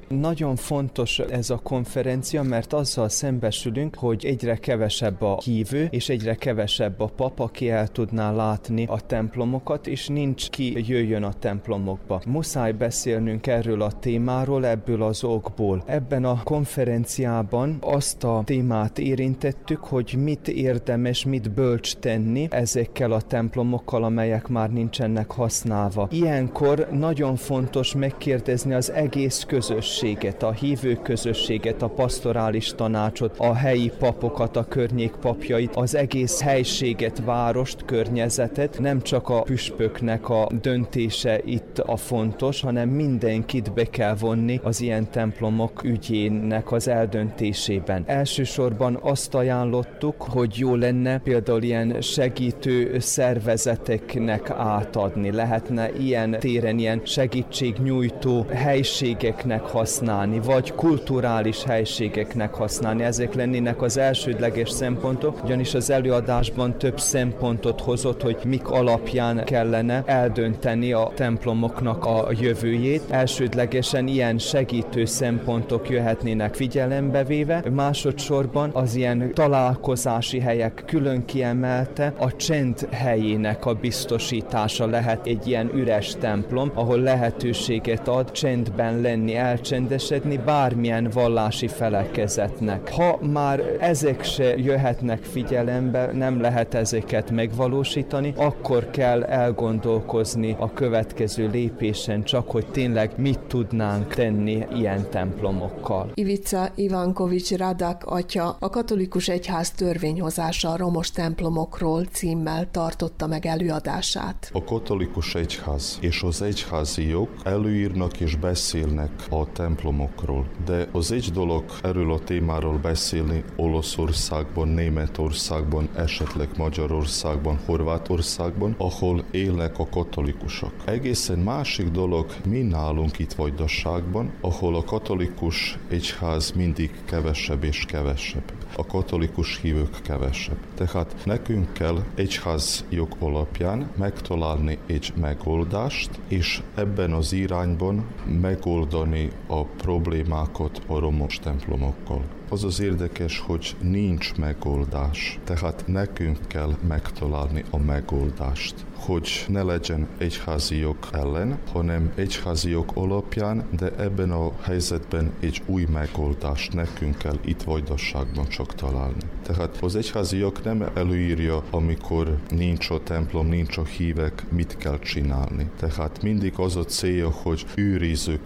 nagyon fontos ez a konferencia, mert azzal szembesülünk, hogy egyre kevesebb a hívő, és egyre kevesebb a pap, aki el tudná látni a templomokat, és nincs ki jöjjön a templomokba. Muszáj beszélnünk erről a témáról, ebből az okból. Ebben a konferenciában azt a témát érintettük, hogy mit érdemes, mit bölcs tenni ezekkel a templomokkal, amelyek már nincsenek használva. Ilyenkor nagyon fontos megkérdezni az egész közösséget, a hívő közösséget, a pastorális tanácsot, a helyi papokat, a környék papjait, az egész helységet, várost, környezetet. Nem csak a püspöknek a döntése itt a fontos, hanem mindenkit be kell vonni az ilyen templomok ügyének az eldöntésében. Elsősorban azt ajánlottuk, hogy jó lenne például ilyen segítő szervezeteknek átadni. Lehetne ilyen téren ilyen segítségnyújtó helységeknek használni, vagy kulturális helységeknek használni. Ezek lennének az elsődleges szempontok, ugyanis az előadásban több szempontot hozott, hogy mik alapján kellene eldönteni a templomoknak a jövőjét. Elsődlegesen ilyen segítő szempontok jöhetnének figyelembe véve. Másodszorban az ilyen találkozási helyek külön kiemelte, a csend helyének a biztosítása lehet egy ilyen üres templom, ahol lehetőséget ad csendben lenni, elcsendesedni bármilyen vallási felekezetnek. Ha már ezek se jöhetnek figyelembe, nem lehet ezeket megvalósítani, akkor kell elgondolkozni a következő lépésen, csak hogy tényleg mit tudnánk tenni ilyen templomokkal. Ivica Ivankovics Radak atya a katolikus egyház törvényhozása a romos templomokról címmel tartotta meg előadását. A katolikus egyház és az egyháziok előírnak és beszélnek a templomokról, de az egy dolog erről a témáról beszélni Olaszországban, Németországban, esetleg Magyarországban, Horvátországban, ahol élnek a katolikusok. Egészen másik dolog mi nálunk itt Vajdaságban, ahol a katolikus egyház mindig kevesebb és kevesebb. A katolikus hívők kevesebb. Tehát nekünk kell egyház jog alapján megtalálni egy megoldást, és ebben az irányban megoldani a problémákat a romos templomokkal. Az az érdekes, hogy nincs megoldás, tehát nekünk kell megtalálni a megoldást, hogy ne legyen egyházi jog ellen, hanem egyházi jog alapján, de ebben a helyzetben egy új megoldást nekünk kell itt Vajdaságban csak találni. Tehát az egyházi jog nem előírja, amikor nincs a templom, nincs a hívek, mit kell csinálni. Tehát mindig az a célja, hogy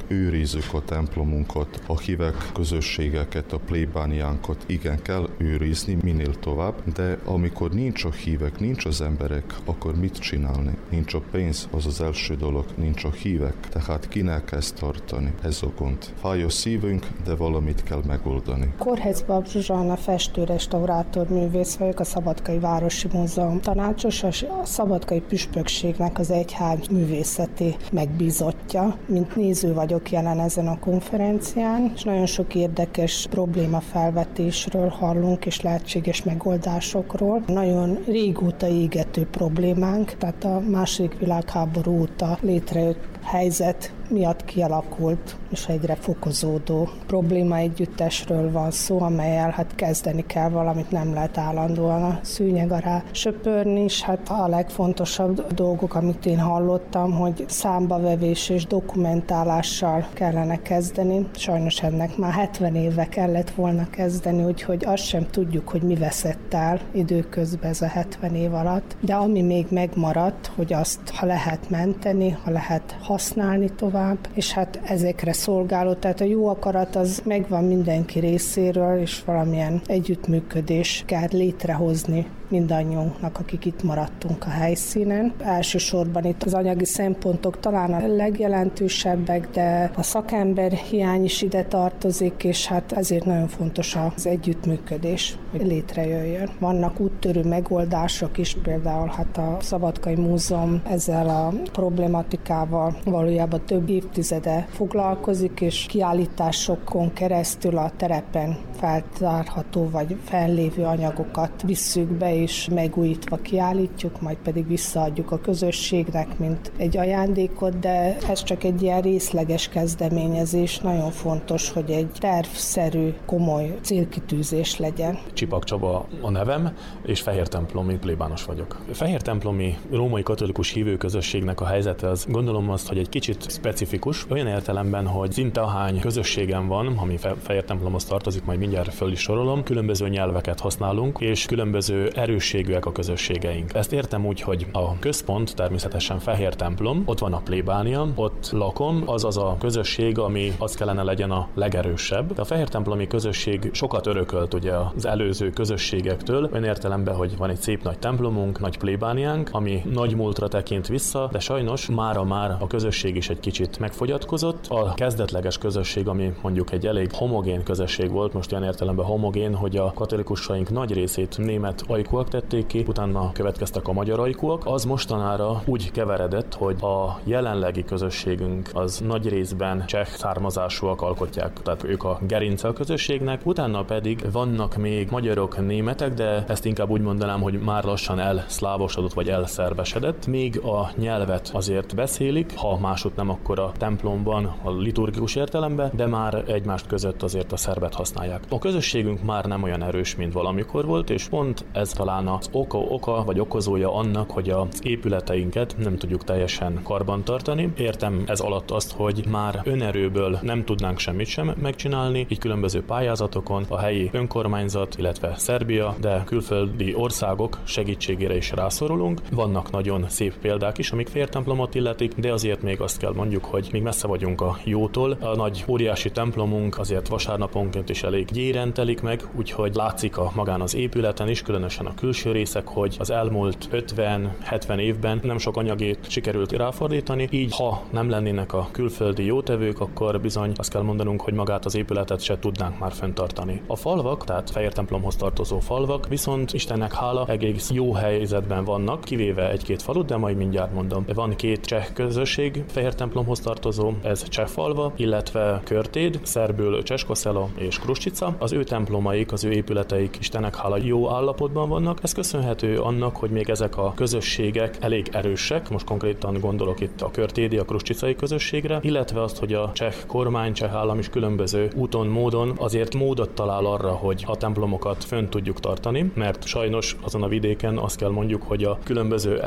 őrizzük a templomunkat, a hívek közösségeket, a plébániánkat, igen, kell őrizni minél tovább, de amikor nincs a hívek, nincs az emberek, akkor mit csinálni? Nincs a pénz, az az első dolog, nincs a hívek, tehát kinek ezt tartani, ez a gond. Fáj a szívünk, de valamit kell megoldani. Korhez Bab Zsuzsán, a festő, restaurátor, művész vagyok, a Szabadkai Városi Múzeum tanácsos, a Szabadkai Püspökségnek az egyház művészeti megbízottja. Mint néző vagyok jelen ezen a konferencián, és nagyon sok érdekes problémafelvetésről hallunk, és lehetséges megoldásokról. Nagyon régóta égető problémánk, tehát a II. Világháború óta létrejött helyzet miatt kialakult és egyre fokozódó problémaegyüttesről van szó, amelyel hát kezdeni kell valamit, nem lehet állandóan a szőnyeg alá söpörni, és hát a legfontosabb dolgok, amit én hallottam, hogy számbavevés és dokumentálással kellene kezdeni. Sajnos ennek már 70 éve kellett volna kezdeni, úgyhogy azt sem tudjuk, hogy mi veszett el időközben ez a 70 év alatt, de ami még megmaradt, hogy azt, ha lehet menteni, ha lehet használni tovább, és hát ezekre szolgáló, tehát a jó akarat az megvan mindenki részéről, és valamilyen együttműködés kell létrehozni mindannyiunknak, akik itt maradtunk a helyszínen. Elsősorban itt az anyagi szempontok talán a legjelentősebbek, de a szakember hiány is ide tartozik, és hát ezért nagyon fontos az együttműködés, hogy létrejöjjön. Vannak úttörő megoldások is, például hát a Szabadkai Múzeum ezzel a problématikával valójában több évtizede foglalkozik, és kiállításokon keresztül a terepen feltárható vagy fennlévő anyagokat visszük be, és megújítva kiállítjuk, majd pedig visszaadjuk a közösségnek, mint egy ajándékot, de ez csak egy ilyen részleges kezdeményezés. Nagyon fontos, hogy egy tervszerű, komoly célkitűzés legyen. Csipak Csaba a nevem, és fehér templomi plébános vagyok. Fehér templomi római katolikus hívőközösségnek a helyzete az, gondolom azt, hogy egy kicsit specifikus, olyan értelemben, hogy szinte ahány közösségem van, ami fehér templomhoz tartozik, majd mindjárt föl is sorolom, különböző nyelveket használunk, és különböző erősségűek a közösségeink. Ezt értem úgy, hogy a központ természetesen fehér templom, ott van a plébánia, ott lakom, az az a közösség, ami az kellene legyen a legerősebb. De a fehér templomi közösség sokat örökölt ugye az előző közösségektől, olyan értelemben, hogy van egy szép nagy templomunk, nagy plébániánk, ami nagy múltra tekint vissza, de sajnos mára már a közösség is egy kicsit megfogyatkozott. A kezdetleges közösség, ami mondjuk egy elég homogén közösség volt, most olyan értelemben homogén, hogy a katolikusaink nagy részét német ajkúak tették ki, utána következtek a magyar ajkúak. Az mostanára úgy keveredett, hogy a jelenlegi közösségünk az nagy részben cseh származásúak alkotják, tehát ők a gerince a közösségnek, utána pedig vannak még magyarok, németek, de ezt inkább úgy mondanám, hogy már lassan elszlávosodott vagy elszerbesedett. Még a nyelvet azért beszélik, ha máshogy nem, akkor a templomban, a liturgikus értelemben, de már egymást között azért a szerbet használják. A közösségünk már nem olyan erős, mint valamikor volt, és pont ez a talán az oka vagy okozója annak, hogy az épületeinket nem tudjuk teljesen karbantartani. Értem ez alatt azt, hogy már önerőből nem tudnánk semmit sem megcsinálni, így különböző pályázatokon a helyi önkormányzat, illetve Szerbia, de külföldi országok segítségére is rászorulunk. Vannak nagyon szép példák is, amik fértemplomot illetik, de azért még azt kell mondjuk, hogy még messze vagyunk a jótól. A nagy óriási templomunk azért vasárnaponként is elég gyéren telik meg, úgyhogy látszik a magán az épületen is, különösen a külső részek, hogy az elmúlt 50-70 évben nem sok anyagét sikerült ráfordítani, így ha nem lennének a külföldi jótevők, akkor bizony azt kell mondanunk, hogy magát az épületet se tudnánk már fenntartani. A falvak, tehát Fehér templomhoz tartozó falvak, viszont Istennek hála egész jó helyzetben vannak, kivéve egy-két falut, de majd mindjárt mondom. Van két cseh közösség Fehér templomhoz tartozó, ez Cseh falva, illetve Körtéd, szerbül Cseszkoszela és Kruscsica. Az ő templomaik, az ő épületeik Istennek hála jó állapotban vannak. Ez köszönhető annak, hogy még ezek a közösségek elég erősek, most konkrétan gondolok itt a körtédi, a kruscsicai közösségre, illetve azt, hogy a cseh kormány, cseh állam is különböző úton, módon azért módot talál arra, hogy a templomokat fönn tudjuk tartani, mert sajnos azon a vidéken azt kell mondjuk, hogy a különböző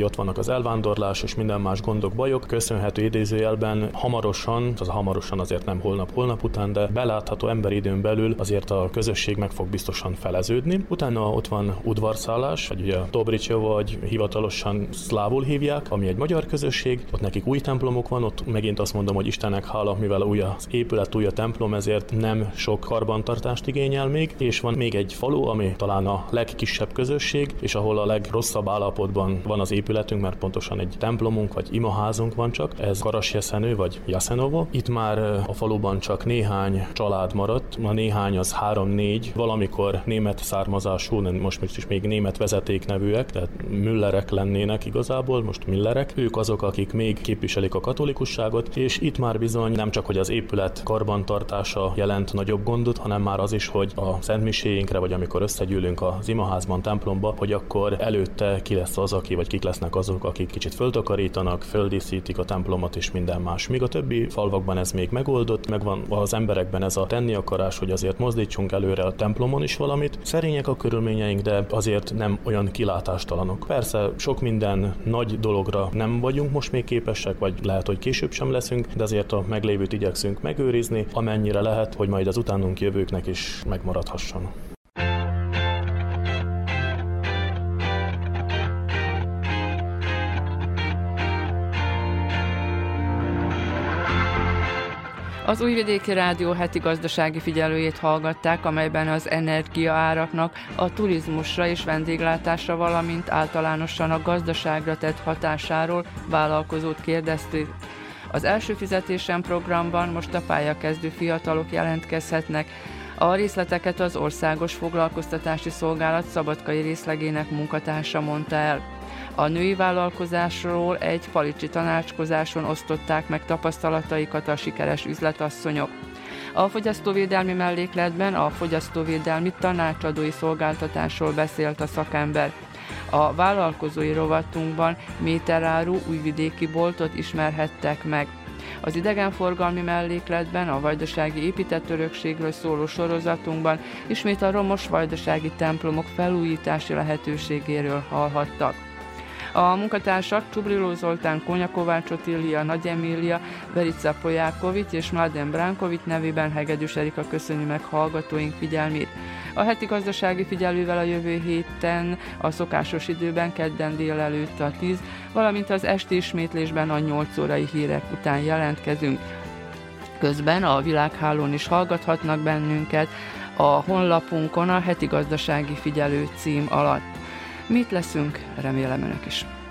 ott vannak az elvándorlás és minden más gondok, bajok, köszönhető idézőjelben hamarosan azért nem holnap után, de belátható emberidőn belül azért a közösség meg fog biztosan feleződni. Utána ott van udvarszállás, vagy ugye Dobricsevo, vagy hivatalosan szlávul hívják, ami egy magyar közösség, ott nekik új templomok van, ott megint azt mondom, hogy Istennek hála, mivel új az épület, új a templom, ezért nem sok karbantartást igényel még, és van még egy falu, ami talán a legkisebb közösség, és ahol a legrosszabb állapotban van az épületünk, mert pontosan egy templomunk, vagy imaházunk van csak, ez Karasjeszenő, vagy Jasenovo. Itt már a faluban csak néhány család maradt, a néhány az 3-4, valamikor német származású, most is még német vezeték nevűek, tehát Müllerek lennének igazából, most Millerek, ők azok, akik még képviselik a katolikusságot, és itt már bizony nem csak, hogy az épület karbantartása jelent nagyobb gondot, hanem már az is, hogy a szentmiséinkre, vagy amikor összegyűlünk az imaházban, templomba, hogy akkor előtte ki lesz az, aki, vagy kik lesznek azok, akik kicsit föltakarítanak, földíszítik a templomot és minden más. Míg a többi falvakban ez még megoldott, megvan az emberekben ez a tenni akarás, hogy azért mozdítsunk előre a templomon is valamit. Szerények a körülményeink, de azért nem olyan kilátástalanok. Persze sok minden nagy dologra nem vagyunk most még képesek, vagy lehet, hogy később sem leszünk, de azért a meglévőt igyekszünk megőrizni, amennyire lehet, hogy majd az utánunk jövőknek is megmaradhasson. Az Újvidéki Rádió heti gazdasági figyelőjét hallgatták, amelyben az energiaáraknak a turizmusra és vendéglátásra, valamint általánosan a gazdaságra tett hatásáról vállalkozót kérdezték. Az első fizetésem programban most a pályakezdő fiatalok jelentkezhetnek. A részleteket az Országos Foglalkoztatási Szolgálat szabadkai részlegének munkatársa mondta el. A női vállalkozásról egy palicsi tanácskozáson osztották meg tapasztalataikat a sikeres üzletasszonyok. A fogyasztóvédelmi mellékletben a fogyasztóvédelmi tanácsadói szolgáltatásról beszélt a szakember. A vállalkozói rovatunkban méteráru újvidéki boltot ismerhettek meg. Az idegenforgalmi mellékletben a vajdasági épített örökségről szóló sorozatunkban ismét a romos vajdasági templomok felújítási lehetőségéről hallhattak. A munkatársak Csubrilo Zoltán, Konyakovács Ottília, Nagy Emília, Verica Poljaković és Mladen Branković nevében Hegedűs Erika köszöni meg hallgatóink figyelmét. A heti gazdasági figyelővel a jövő héten a szokásos időben kedden délelőtt a 10, valamint az esti ismétlésben a 8 órai hírek után jelentkezünk. Közben a világhálón is hallgathatnak bennünket a honlapunkon a heti gazdasági figyelő cím alatt. Mit leszünk? Remélem önök is.